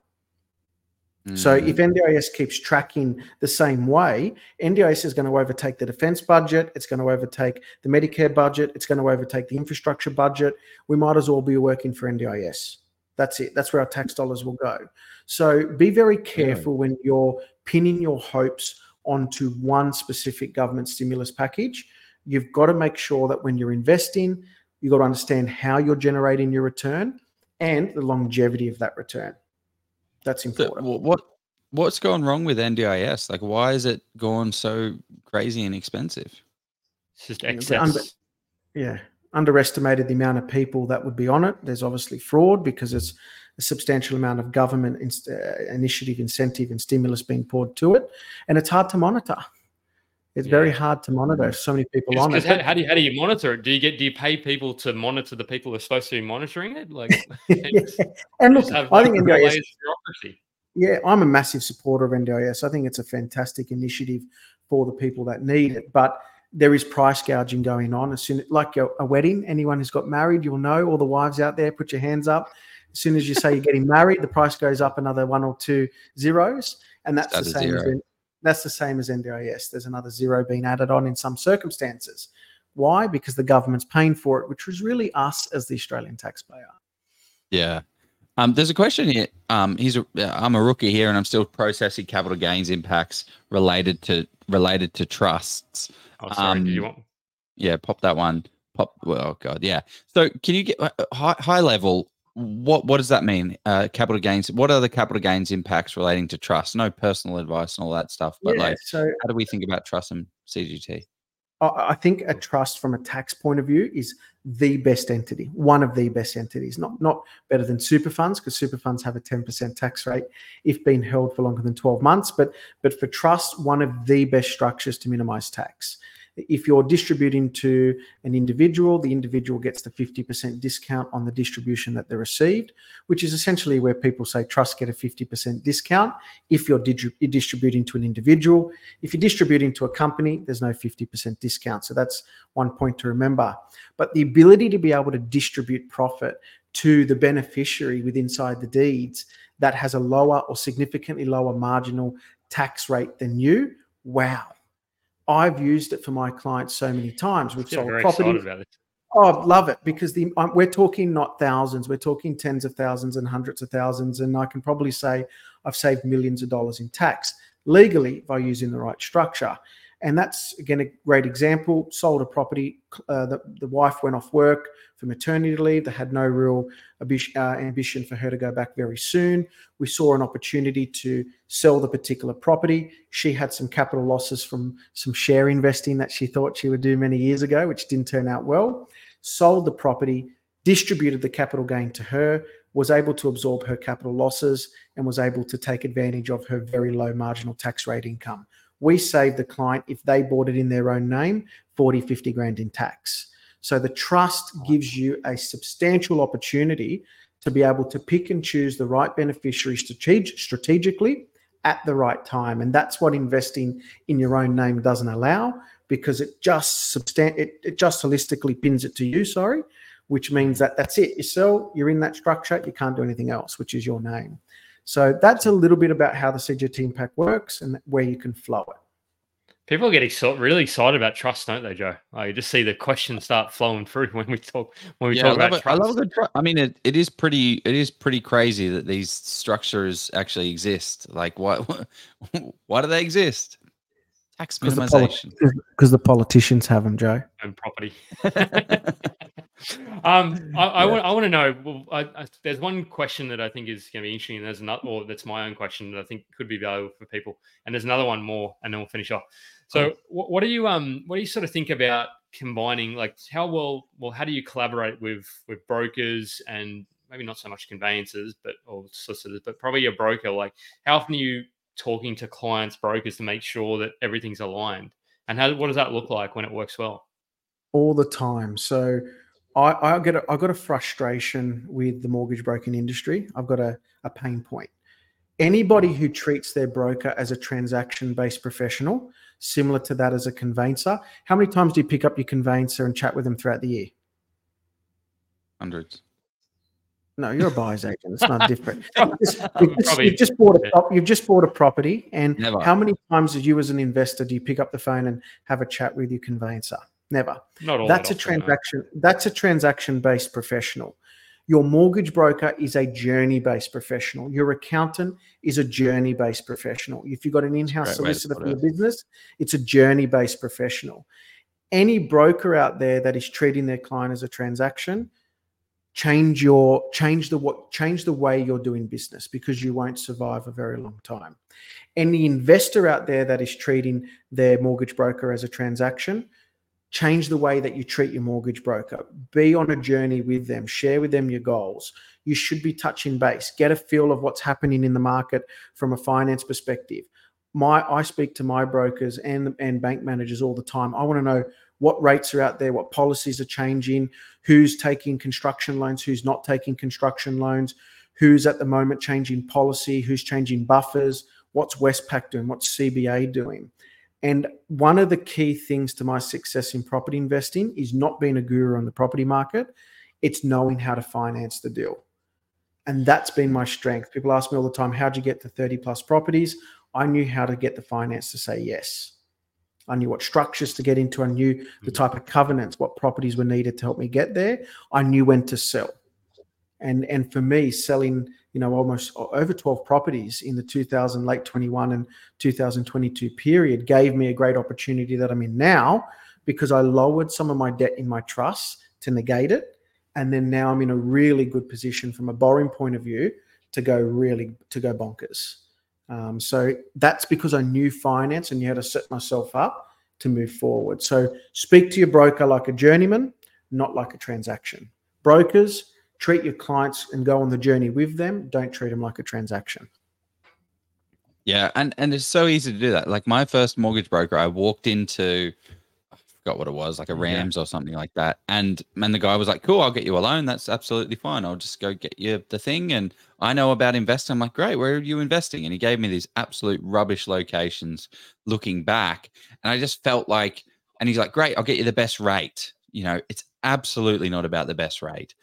Mm-hmm. So if NDIS keeps tracking the same way, NDIS is going to overtake the defence budget, it's going to overtake the Medicare budget, it's going to overtake the infrastructure budget. We might as well be working for NDIS. That's it. That's where our tax dollars will go. So be very careful when you're pinning your hopes onto one specific government stimulus package. You've got to make sure that when you're investing, you've got to understand how you're generating your return and the longevity of that return. That's important. So what's gone wrong with NDIS? Like, why is it gone so crazy and expensive? It's just excess. Underestimated the amount of people that would be on it. There's obviously fraud, because it's a substantial amount of government initiative, incentive, and stimulus being poured to it. And it's hard to monitor. It's very hard to monitor so many people on it. How do you monitor it? Do you pay people to monitor the people who are supposed to be monitoring it? Like, and look, I think NDIS. Yeah, I'm a massive supporter of NDIS. I think it's a fantastic initiative for the people that need it. But there is price gouging going on. As soon, like a wedding, anyone who's got married, you'll know. All the wives out there, put your hands up. As soon as you say you're getting married, the price goes up another 1 or 2 zeros, and that's the same. That's the same as NDIS. There's another zero being added on in some circumstances. Why? Because the government's paying for it, which was really us as the Australian taxpayer. Yeah. There's a question here. I'm a rookie here, and I'm still processing capital gains impacts related to trusts. Oh, sorry. Do you want? Yeah, pop that one. Oh God, yeah. So, can you get high level? What does that mean? Capital gains. What are the capital gains impacts relating to trust? No personal advice and all that stuff. But how do we think about trust and CGT? I think a trust from a tax point of view is the best entity, one of the best entities. Not better than super funds, because super funds have a 10% tax rate if being held for longer than 12 months. But for trust, one of the best structures to minimise tax. If you're distributing to an individual, the individual gets the 50% discount on the distribution that they received, which is essentially where people say trusts get a 50% discount if you're distributing to an individual. If you're distributing to a company, there's no 50% discount. So that's one point to remember. But the ability to be able to distribute profit to the beneficiary with inside the deeds that has a lower or significantly lower marginal tax rate than you, wow. I've used it for my clients so many times. We've sold property. Oh, I love it, because we're talking not thousands. We're talking tens of thousands and hundreds of thousands. And I can probably say I've saved millions of dollars in tax legally by using the right structure. And that's, again, a great example. Sold a property. The wife went off work for maternity leave. They had no real ambition for her to go back very soon. We saw an opportunity to sell the particular property. She had some capital losses from some share investing that she thought she would do many years ago, which didn't turn out well. Sold the property, distributed the capital gain to her, was able to absorb her capital losses, and was able to take advantage of her very low marginal tax rate income. We save the client, if they bought it in their own name, 40, 50 grand in tax. So the trust gives you a substantial opportunity to be able to pick and choose the right beneficiaries strategically at the right time. And that's what investing in your own name doesn't allow, because it just holistically pins it to you, which means that that's it. You sell, you're in that structure, you can't do anything else, which is your name. So that's a little bit about how the CGT impact works and where you can flow it. People get really excited about trust, don't they, Joe? I just see the questions start flowing through when we talk about trust. I love the trust. I mean, it is pretty crazy that these structures actually exist. Like, why do they exist? Tax minimization. Because the politicians have them, Joe. And property. I want to know. Well, there's one question that I think is going to be interesting, and there's another, or that's my own question that I think could be valuable for people. And there's another one more, and then we'll finish off. So, what do you sort of think about combining? Like, how do you collaborate with brokers, and maybe not so much conveyancers, but or solicitors, but probably a broker? Like, how often are you talking to clients, brokers, to make sure that everything's aligned? And what does that look like when it works well? All the time. So I've got a frustration with the mortgage broking industry. I've got a pain point. Anybody who treats their broker as a transaction-based professional, similar to that as a conveyancer, how many times do you pick up your conveyancer and chat with them throughout the year? Hundreds. No, you're a buyer's agent. It's not different. You've just bought a property, and never. How many times do you as an investor do you pick up the phone and have a chat with your conveyancer? Never. Not all that's that a often, transaction. No. That's a transaction-based professional. Your mortgage broker is a journey-based professional. Your accountant is a journey-based professional. If you've got an in-house solicitor for your business, it's a journey-based professional. Any broker out there that is treating their client as a transaction, change the way you're doing business, because you won't survive a very long time. Any investor out there that is treating their mortgage broker as a transaction, change the way that you treat your mortgage broker. Be on a journey with them. Share with them your goals. You should be touching base. Get a feel of what's happening in the market from a finance perspective. I speak to my brokers and bank managers all the time. I want to know what rates are out there, what policies are changing, who's taking construction loans, who's not taking construction loans, who's at the moment changing policy, who's changing buffers, what's Westpac doing, what's CBA doing. And one of the key things to my success in property investing is not being a guru on the property market. It's knowing how to finance the deal. And that's been my strength. People ask me all the time, how'd you get to 30 plus properties? I knew how to get the finance to say yes. I knew what structures to get into. I knew the type of covenants, what properties were needed to help me get there. I knew when to sell. And for me, selling, almost over 12 properties in the late 21 and 2022 period gave me a great opportunity that I'm in now, because I lowered some of my debt in my trust to negate it. And then now I'm in a really good position from a borrowing point of view to go bonkers. So that's because I knew finance and knew how to set myself up to move forward. So speak to your broker like a journeyman, not like a transaction. Brokers, treat your clients and go on the journey with them. Don't treat them like a transaction. Yeah, and it's so easy to do that. Like my first mortgage broker, I walked into, I forgot what it was, like a Rams or something like that. And the guy was like, cool, I'll get you a loan. That's absolutely fine. I'll just go get you the thing. And I know about investing. I'm like, great, where are you investing? And he gave me these absolute rubbish locations looking back. And I just felt like, and he's like, great, I'll get you the best rate. It's absolutely not about the best rate.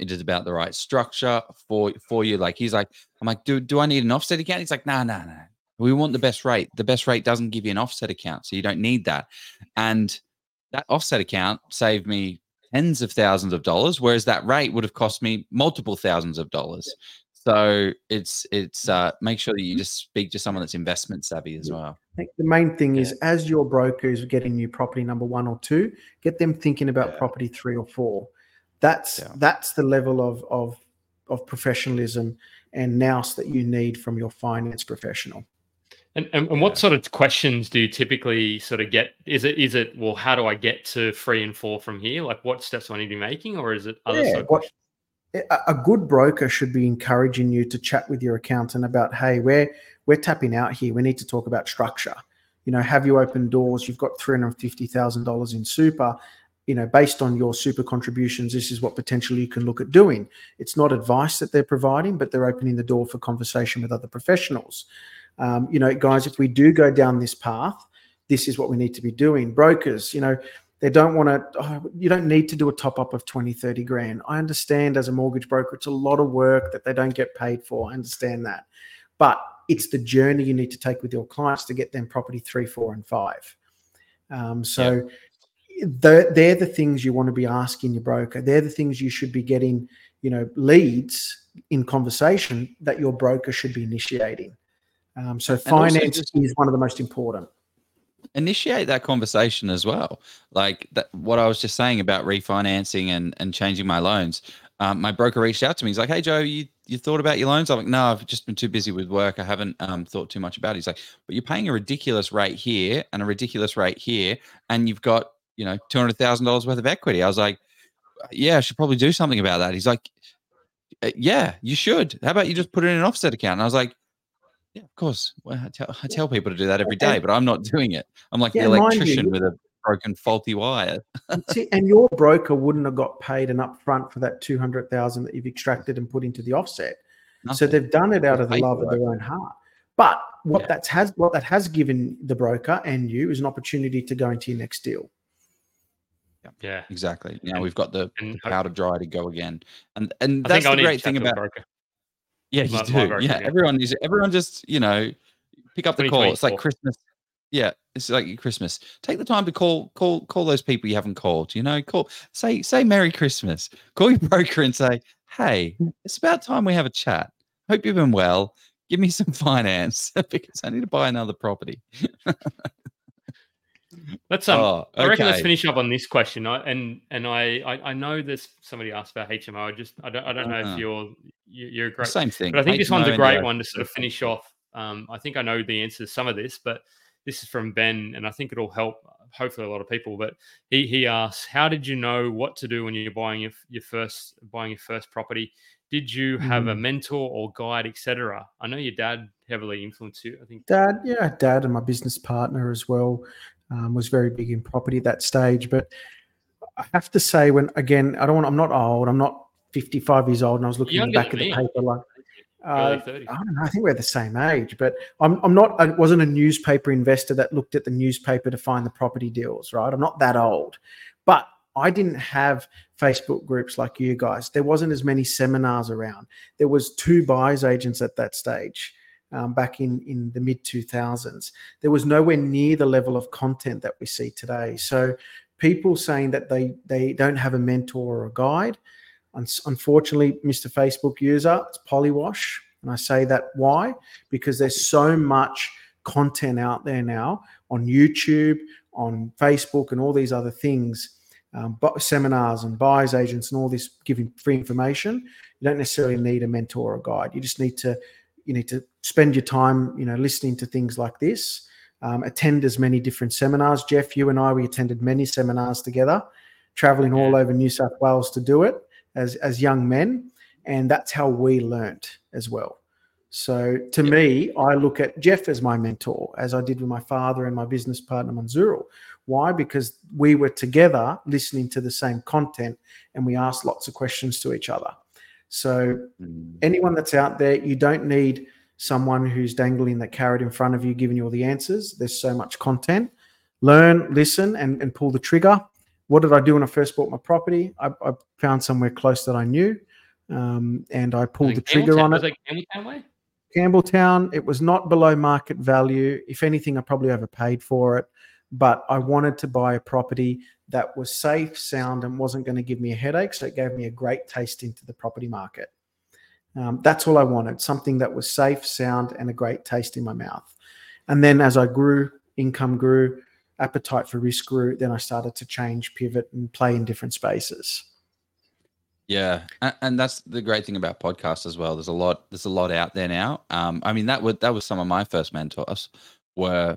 It is about the right structure for you. Like he's like, I'm like, dude, do I need an offset account? He's like, no. We want the best rate. The best rate doesn't give you an offset account, so you don't need that. And that offset account saved me tens of thousands of dollars, whereas that rate would have cost me multiple thousands of dollars. So it's make sure that you just speak to someone that's investment savvy as well. I think the main thing is, as your broker is getting you property number 1 or 2, get them thinking about property 3 or 4. That's the level of professionalism and nous that you need from your finance professional. And what sort of questions do you typically sort of get? Is it well, how do I get to 3 and 4 from here? Like, what steps do I need to be making, or is it other sort of questions? A good broker should be encouraging you to chat with your accountant about, hey, we're tapping out here. We need to talk about structure. You know, have you opened doors? You've got $350,000 in super. You know, based on your super contributions, this is what potentially you can look at doing. It's not advice that they're providing, but they're opening the door for conversation with other professionals. You know, guys, if we do go down this path, this is what we need to be doing. Brokers, you know, they don't want to, you don't need to do a top-up of 20, 30 grand. I understand as a mortgage broker, it's a lot of work that they don't get paid for. I understand that. But it's the journey you need to take with your clients to get them property 3, 4, and 5. They're the things you want to be asking your broker. They're the things you should be getting, you know, leads in conversation that your broker should be initiating. So finance is one of the most important. Initiate that conversation as well. Like that, what I was just saying about refinancing and changing my loans. My broker reached out to me. He's like, hey, Joe, you thought about your loans? I'm like, no, I've just been too busy with work. I haven't thought too much about it. He's like, but you're paying a ridiculous rate here and a ridiculous rate here, and you've got, you know, $200,000 worth of equity. I was like, yeah, I should probably do something about that. He's like, yeah, you should. How about you just put it in an offset account? And I was like, yeah, of course. Well, I tell people to do that every day, but I'm not doing it. I'm like the electrician with a broken, faulty wire. And your broker wouldn't have got paid an upfront for that $200,000 that you've extracted and put into the offset. Nothing. So they've done it out of the love of their own heart. But what that has given the broker and you is an opportunity to go into your next deal. Yeah, exactly. Now we've got the powder dry to go again, and that's the great thing about broker. Yeah, you do. Broker, yeah, everyone just, you know, pick up the call. It's like Christmas. Yeah, it's like Christmas. Take the time to call those people you haven't called. You know, say Merry Christmas. Call your broker and say, hey, it's about time we have a chat. Hope you've been well. Give me some finance because I need to buy another property. Let's I reckon let's finish up on this question. I know there's somebody asked about HMO. I don't know if you're great. Same thing. But I think HMO, this one's a great one to sort of finish off. I think I know the answer to some of this, but this is from Ben, and I think it'll help hopefully a lot of people. But he asks, how did you know what to do when you're buying your first property? Did you have a mentor or guide, etc.? I know your dad heavily influenced you. I think dad and my business partner as well. Was very big in property at that stage. But I have to say, I'm not old. I'm not 55 years old, and I was looking in the back of the paper like, I don't know, I think we're the same age. But I wasn't a newspaper investor that looked at the newspaper to find the property deals, right? I'm not that old. But I didn't have Facebook groups like you guys. There wasn't as many seminars around. There was 2 buyers agents at that stage. Back in the mid-2000s. There was nowhere near the level of content that we see today. So people saying that they don't have a mentor or a guide, unfortunately, Mr. Facebook user, it's polywash. And I say that why? Because there's so much content out there now on YouTube, on Facebook and all these other things, seminars and buyers agents and all this giving free information. You don't necessarily need a mentor or a guide. You just need to spend your time, you know, listening to things like this, attend as many different seminars. Jeff, you and I, we attended many seminars together, traveling all over New South Wales to do it as young men. And that's how we learnt as well. So to me, I look at Jeff as my mentor, as I did with my father and my business partner, Manzurul. Why? Because we were together listening to the same content and we asked lots of questions to each other. So anyone that's out there, you don't need someone who's dangling that carrot in front of you, giving you all the answers. There's so much content. Learn, listen, and pull the trigger. What did I do when I first bought my property? I found somewhere close that I knew, and I pulled the trigger on it. Was it Campbelltown way? Campbelltown. It was not below market value. If anything, I probably overpaid for it. But I wanted to buy a property that was safe, sound, and wasn't going to give me a headache. So it gave me a great taste into the property market. That's all I wanted, something that was safe, sound, and a great taste in my mouth. And then as I grew, income grew, appetite for risk grew, then I started to change, pivot, and play in different spaces. Yeah, and that's the great thing about podcasts as well. There's a lot out there now. I mean, that was some of my first mentors were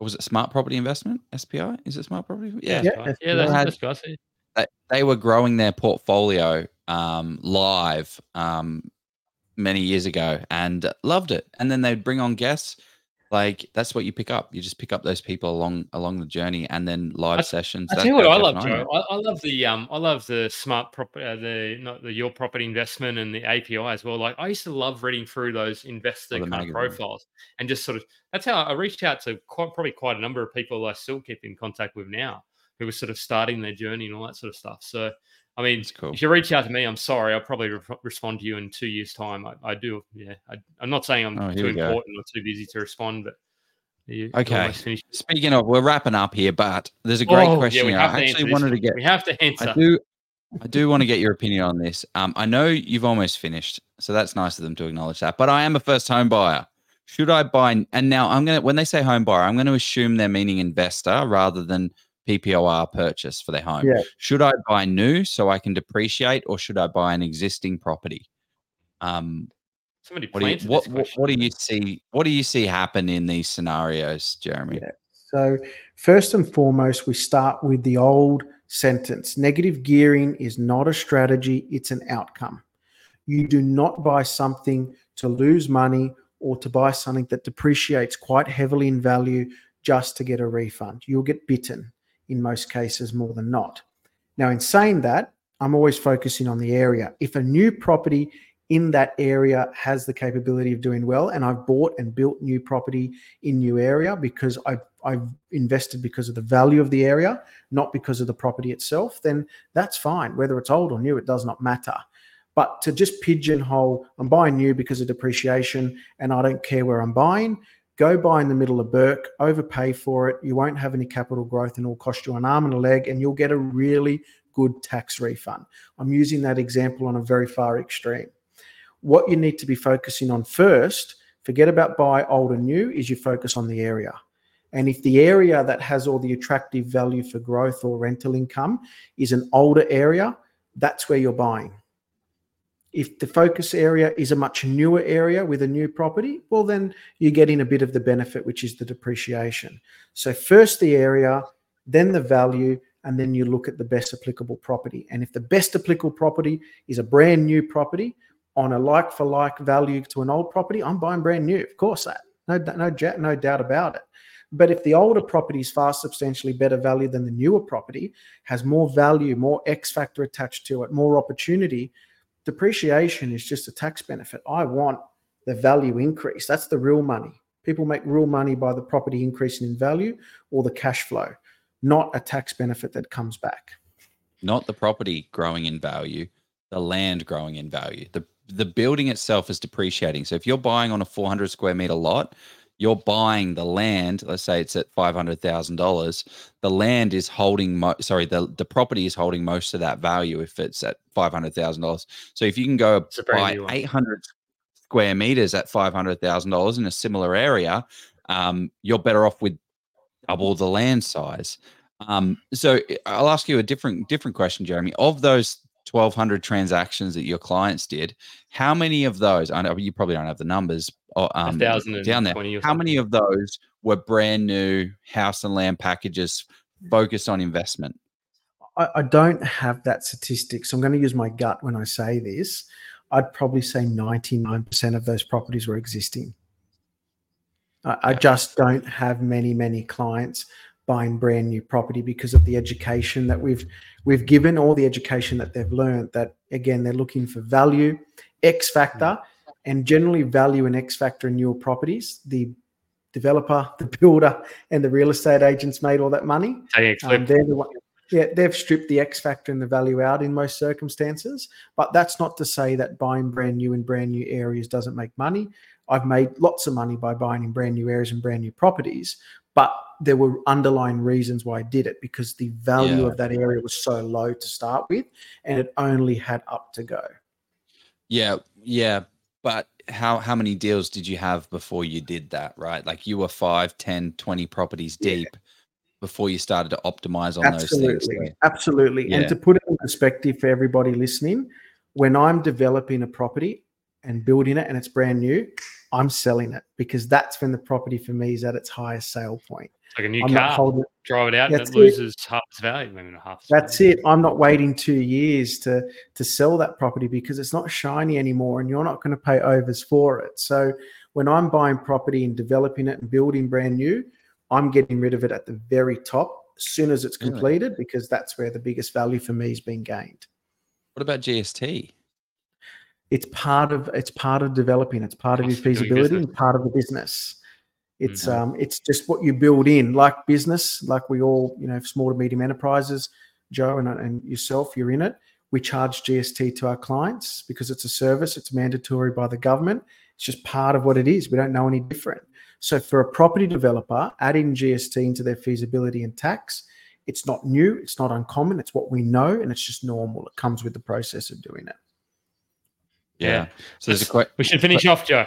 was it Smart Property Investment, SPI? Is it Smart Property? Yeah, that's what I see. They were growing their portfolio live many years ago and loved it. And then they'd bring on guests. Like, that's what you pick up. You just pick up those people along the journey, and then live sessions. I tell you what, I love, Joe. I love the smart property, your property investment and the API as well. Like, I used to love reading through those investor kind of profiles, and just sort of that's how I reached out to probably quite a number of people I still keep in contact with now, who were sort of starting their journey and all that sort of stuff. So, I mean, cool. If you reach out to me, I'm sorry, I'll probably respond to you in 2 years' time. I do, yeah. I'm not saying I'm too important or too busy to respond, but okay. Speaking of, we're wrapping up here, but there's a great question. Yeah, we have to answer. I do want to get your opinion on this. I know you've almost finished, so that's nice of them to acknowledge that. But I am a first home buyer. Should I buy? And now when they say home buyer, I'm going to assume they're meaning investor rather than PPOR purchase for their home. Yeah. Should I buy new so I can depreciate, or should I buy an existing property? What do you see happen in these scenarios, Jeremy? Yeah. So first and foremost, we start with the old sentence. Negative gearing is not a strategy, it's an outcome. You do not buy something to lose money or to buy something that depreciates quite heavily in value just to get a refund. You'll get bitten. In most cases, more than not. Now, in saying that, I'm always focusing on the area. If a new property in that area has the capability of doing well, and I've bought and built new property in new area because I've invested because of the value of the area, not because of the property itself, then that's fine. Whether it's old or new, it does not matter. But to just pigeonhole, I'm buying new because of depreciation and I don't care where I'm buying, go buy in the middle of Bourke, overpay for it. You won't have any capital growth and it'll cost you an arm and a leg, and you'll get a really good tax refund. I'm using that example on a very far extreme. What you need to be focusing on first, forget about buy old and new, is you focus on the area. And if the area that has all the attractive value for growth or rental income is an older area, that's where you're buying. If the focus area is a much newer area with a new property, well, then you're getting a bit of the benefit, which is the depreciation. So first the area, then the value, and then you look at the best applicable property. And if the best applicable property is a brand new property on a like-for-like value to an old property, I'm buying brand new. Of course, that. No doubt about it. But if the older property is far substantially better value than the newer property, has more value, more X factor attached to it, more opportunity, depreciation is just a tax benefit. I want the value increase. That's the real money. People make real money by the property increasing in value or the cash flow, not a tax benefit that comes back. Not the property growing in value, the land growing in value. The building itself is depreciating. So if you're buying on a 400 square meter lot, you're buying the land, let's say it's at $500,000, the land is holding, the property is holding most of that value if it's at $500,000. So if you can go buy 800 square meters at $500,000 in a similar area, you're better off with double the land size. So I'll ask you a different question, Jeremy. Of those 1,200 transactions that your clients did, how many of those, I know you probably don't have the numbers down there, how many of those were brand new house and land packages focused on investment? I don't have that statistic, so I'm going to use my gut when I say this. I'd probably say 99% of those properties were existing. I just don't have many clients buying brand new property because of the education that we've given, or the education that they've learned, that again they're looking for value, X factor, and generally value and X factor in newer properties. The developer, the builder, and the real estate agents made all that money. They've stripped the X factor and the value out in most circumstances, but that's not to say that buying brand new in brand new areas doesn't make money. I've made lots of money by buying in brand new areas and brand new properties, but there were underlying reasons why I did it, because the value of that area was so low to start with, and it only had up to go. Yeah. But how many deals did you have before you did that, right? Like you were 5, 10, 20 properties deep before you started to optimize on those things. Absolutely. Yeah. And to put it in perspective for everybody listening, when I'm developing a property and building it and it's brand new, I'm selling it because that's when the property for me is at its highest sale point. Like a new car, drive it out and it loses half its value, maybe not half its value. That's it. I'm not waiting 2 years to sell that property because it's not shiny anymore and you're not going to pay overs for it. So when I'm buying property and developing it and building brand new, I'm getting rid of it at the very top as soon as it's completed because that's where the biggest value for me is being gained. What about GST? It's part of developing. It's part of your feasibility and part of the business. It's it's just what you build in, like business, like we all, small to medium enterprises, Joe and yourself, you're in it. We charge GST to our clients because it's a service. It's mandatory by the government. It's just part of what it is. We don't know any different. So for a property developer, adding GST into their feasibility and tax, it's not new. It's not uncommon. It's what we know, and it's just normal. It comes with the process of doing it. Yeah. So there's we should finish off, Joe.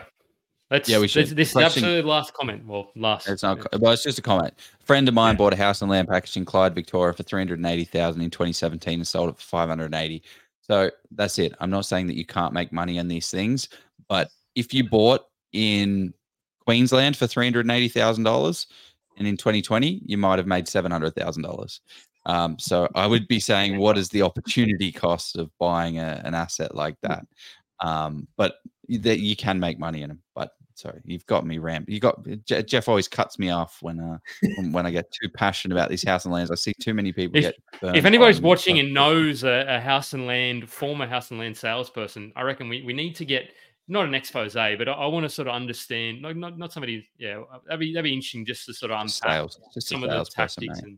We should. This is absolutely last comment. Well, last. It's not. Well, it's just a comment. A friend of mine bought a house and land package in Clyde, Victoria, for $380,000 in 2017 and sold it for $580,000. So that's it. I'm not saying that you can't make money on these things, but if you bought in Queensland for $380,000 and in 2020 you might have made $700,000. So I would be saying, what is the opportunity cost of buying an asset like that? But that you can make money in them. But sorry, you've got me ramped. Jeff always cuts me off when I get too passionate about these house and lands. I see too many people get burned. If anybody's watching and knows a former house and land salesperson, I reckon we need to get not an expose, but I want to sort of understand. Not somebody. Yeah, that'd be interesting just to sort of unpack some of the tactics and .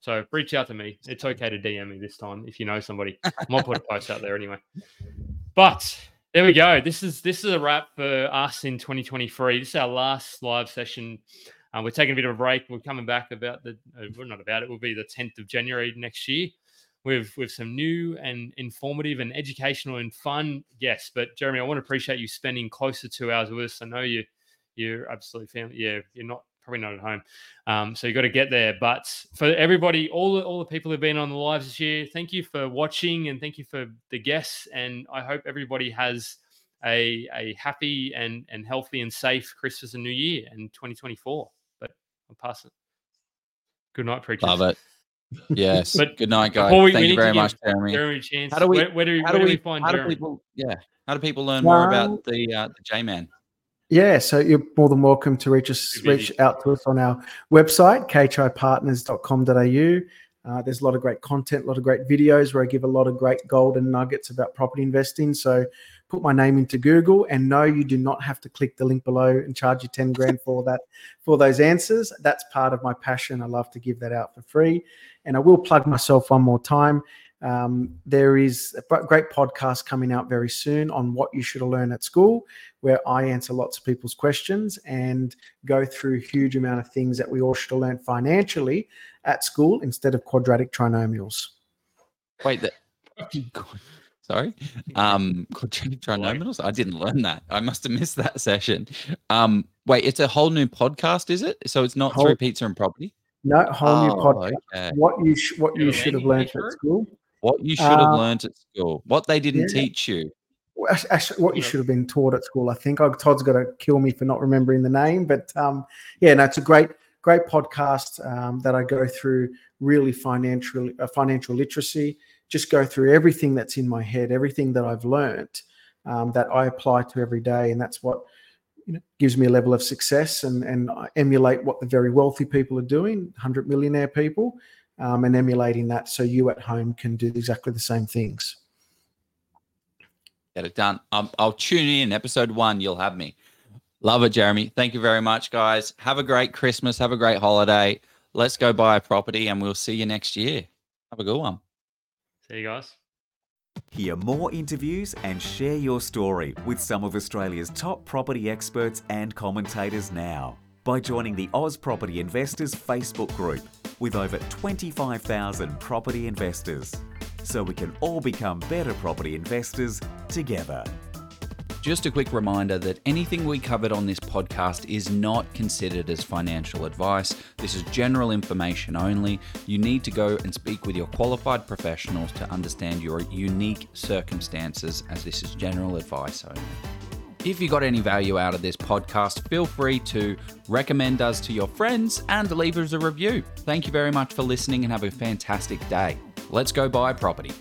So reach out to me. It's okay to DM me this time if you know somebody. I might put a post out there anyway. But there we go. This is a wrap for us in 2023. This is our last live session. We're taking a bit of a break. We're coming back will be the 10th of January next year with some new and informative and educational and fun guests. But Jeremy, I want to appreciate you spending close to 2 hours with us. I know you're absolutely family. Yeah, you're not. Probably not at home. So you got to get there. But for everybody, all the people who've been on the lives this year, thank you for watching and thank you for the guests. And I hope everybody has a happy and healthy and safe Christmas and New Year and 2024. But I'll pass it. Good night, preachers. Love it. Yes. But good night, guys. Thank you very much, Jeremy. How do people learn more about the J-Man? Yeah, so you're more than welcome to reach out to us on our website, kchipartners.com.au. There's a lot of great content, a lot of great videos where I give a lot of great golden nuggets about property investing. So put my name into Google, and no, you do not have to click the link below and charge you $10,000 for those answers. That's part of my passion. I love to give that out for free. And I will plug myself one more time. There is a great podcast coming out very soon on what you should learn at school, where I answer lots of people's questions and go through a huge amount of things that we all should learn financially at school instead of quadratic trinomials. Sorry. Quadratic trinomials? I didn't learn that. I must have missed that session. It's a whole new podcast, is it? So it's not through Pizza and Property? No, whole new podcast. Okay. What you should have learned at school. What you should have learned at school. What they didn't teach you. Actually, what you should have been taught at school, I think. Todd's got to kill me for not remembering the name. But, it's a great podcast that I go through really financial literacy. Just go through everything that's in my head, everything that I've learned that I apply to every day. And that's what gives me a level of success and I emulate what the very wealthy people are doing, 100 millionaire people. And emulating that so you at home can do exactly the same things. Get it done. I'll tune in. Episode 1, you'll have me. Love it, Jeremy. Thank you very much, guys. Have a great Christmas. Have a great holiday. Let's go buy a property and we'll see you next year. Have a good one. See you guys. Hear more interviews and share your story with some of Australia's top property experts and commentators now by joining the Oz Property Investors Facebook group. With over 25,000 property investors. so we can all become better property investors together. Just a quick reminder that anything we covered on this podcast is not considered as financial advice. This is general information only. You need to go and speak with your qualified professionals to understand your unique circumstances, as this is general advice only. If you got any value out of this podcast, feel free to recommend us to your friends and leave us a review. Thank you very much for listening and have a fantastic day. Let's go buy property.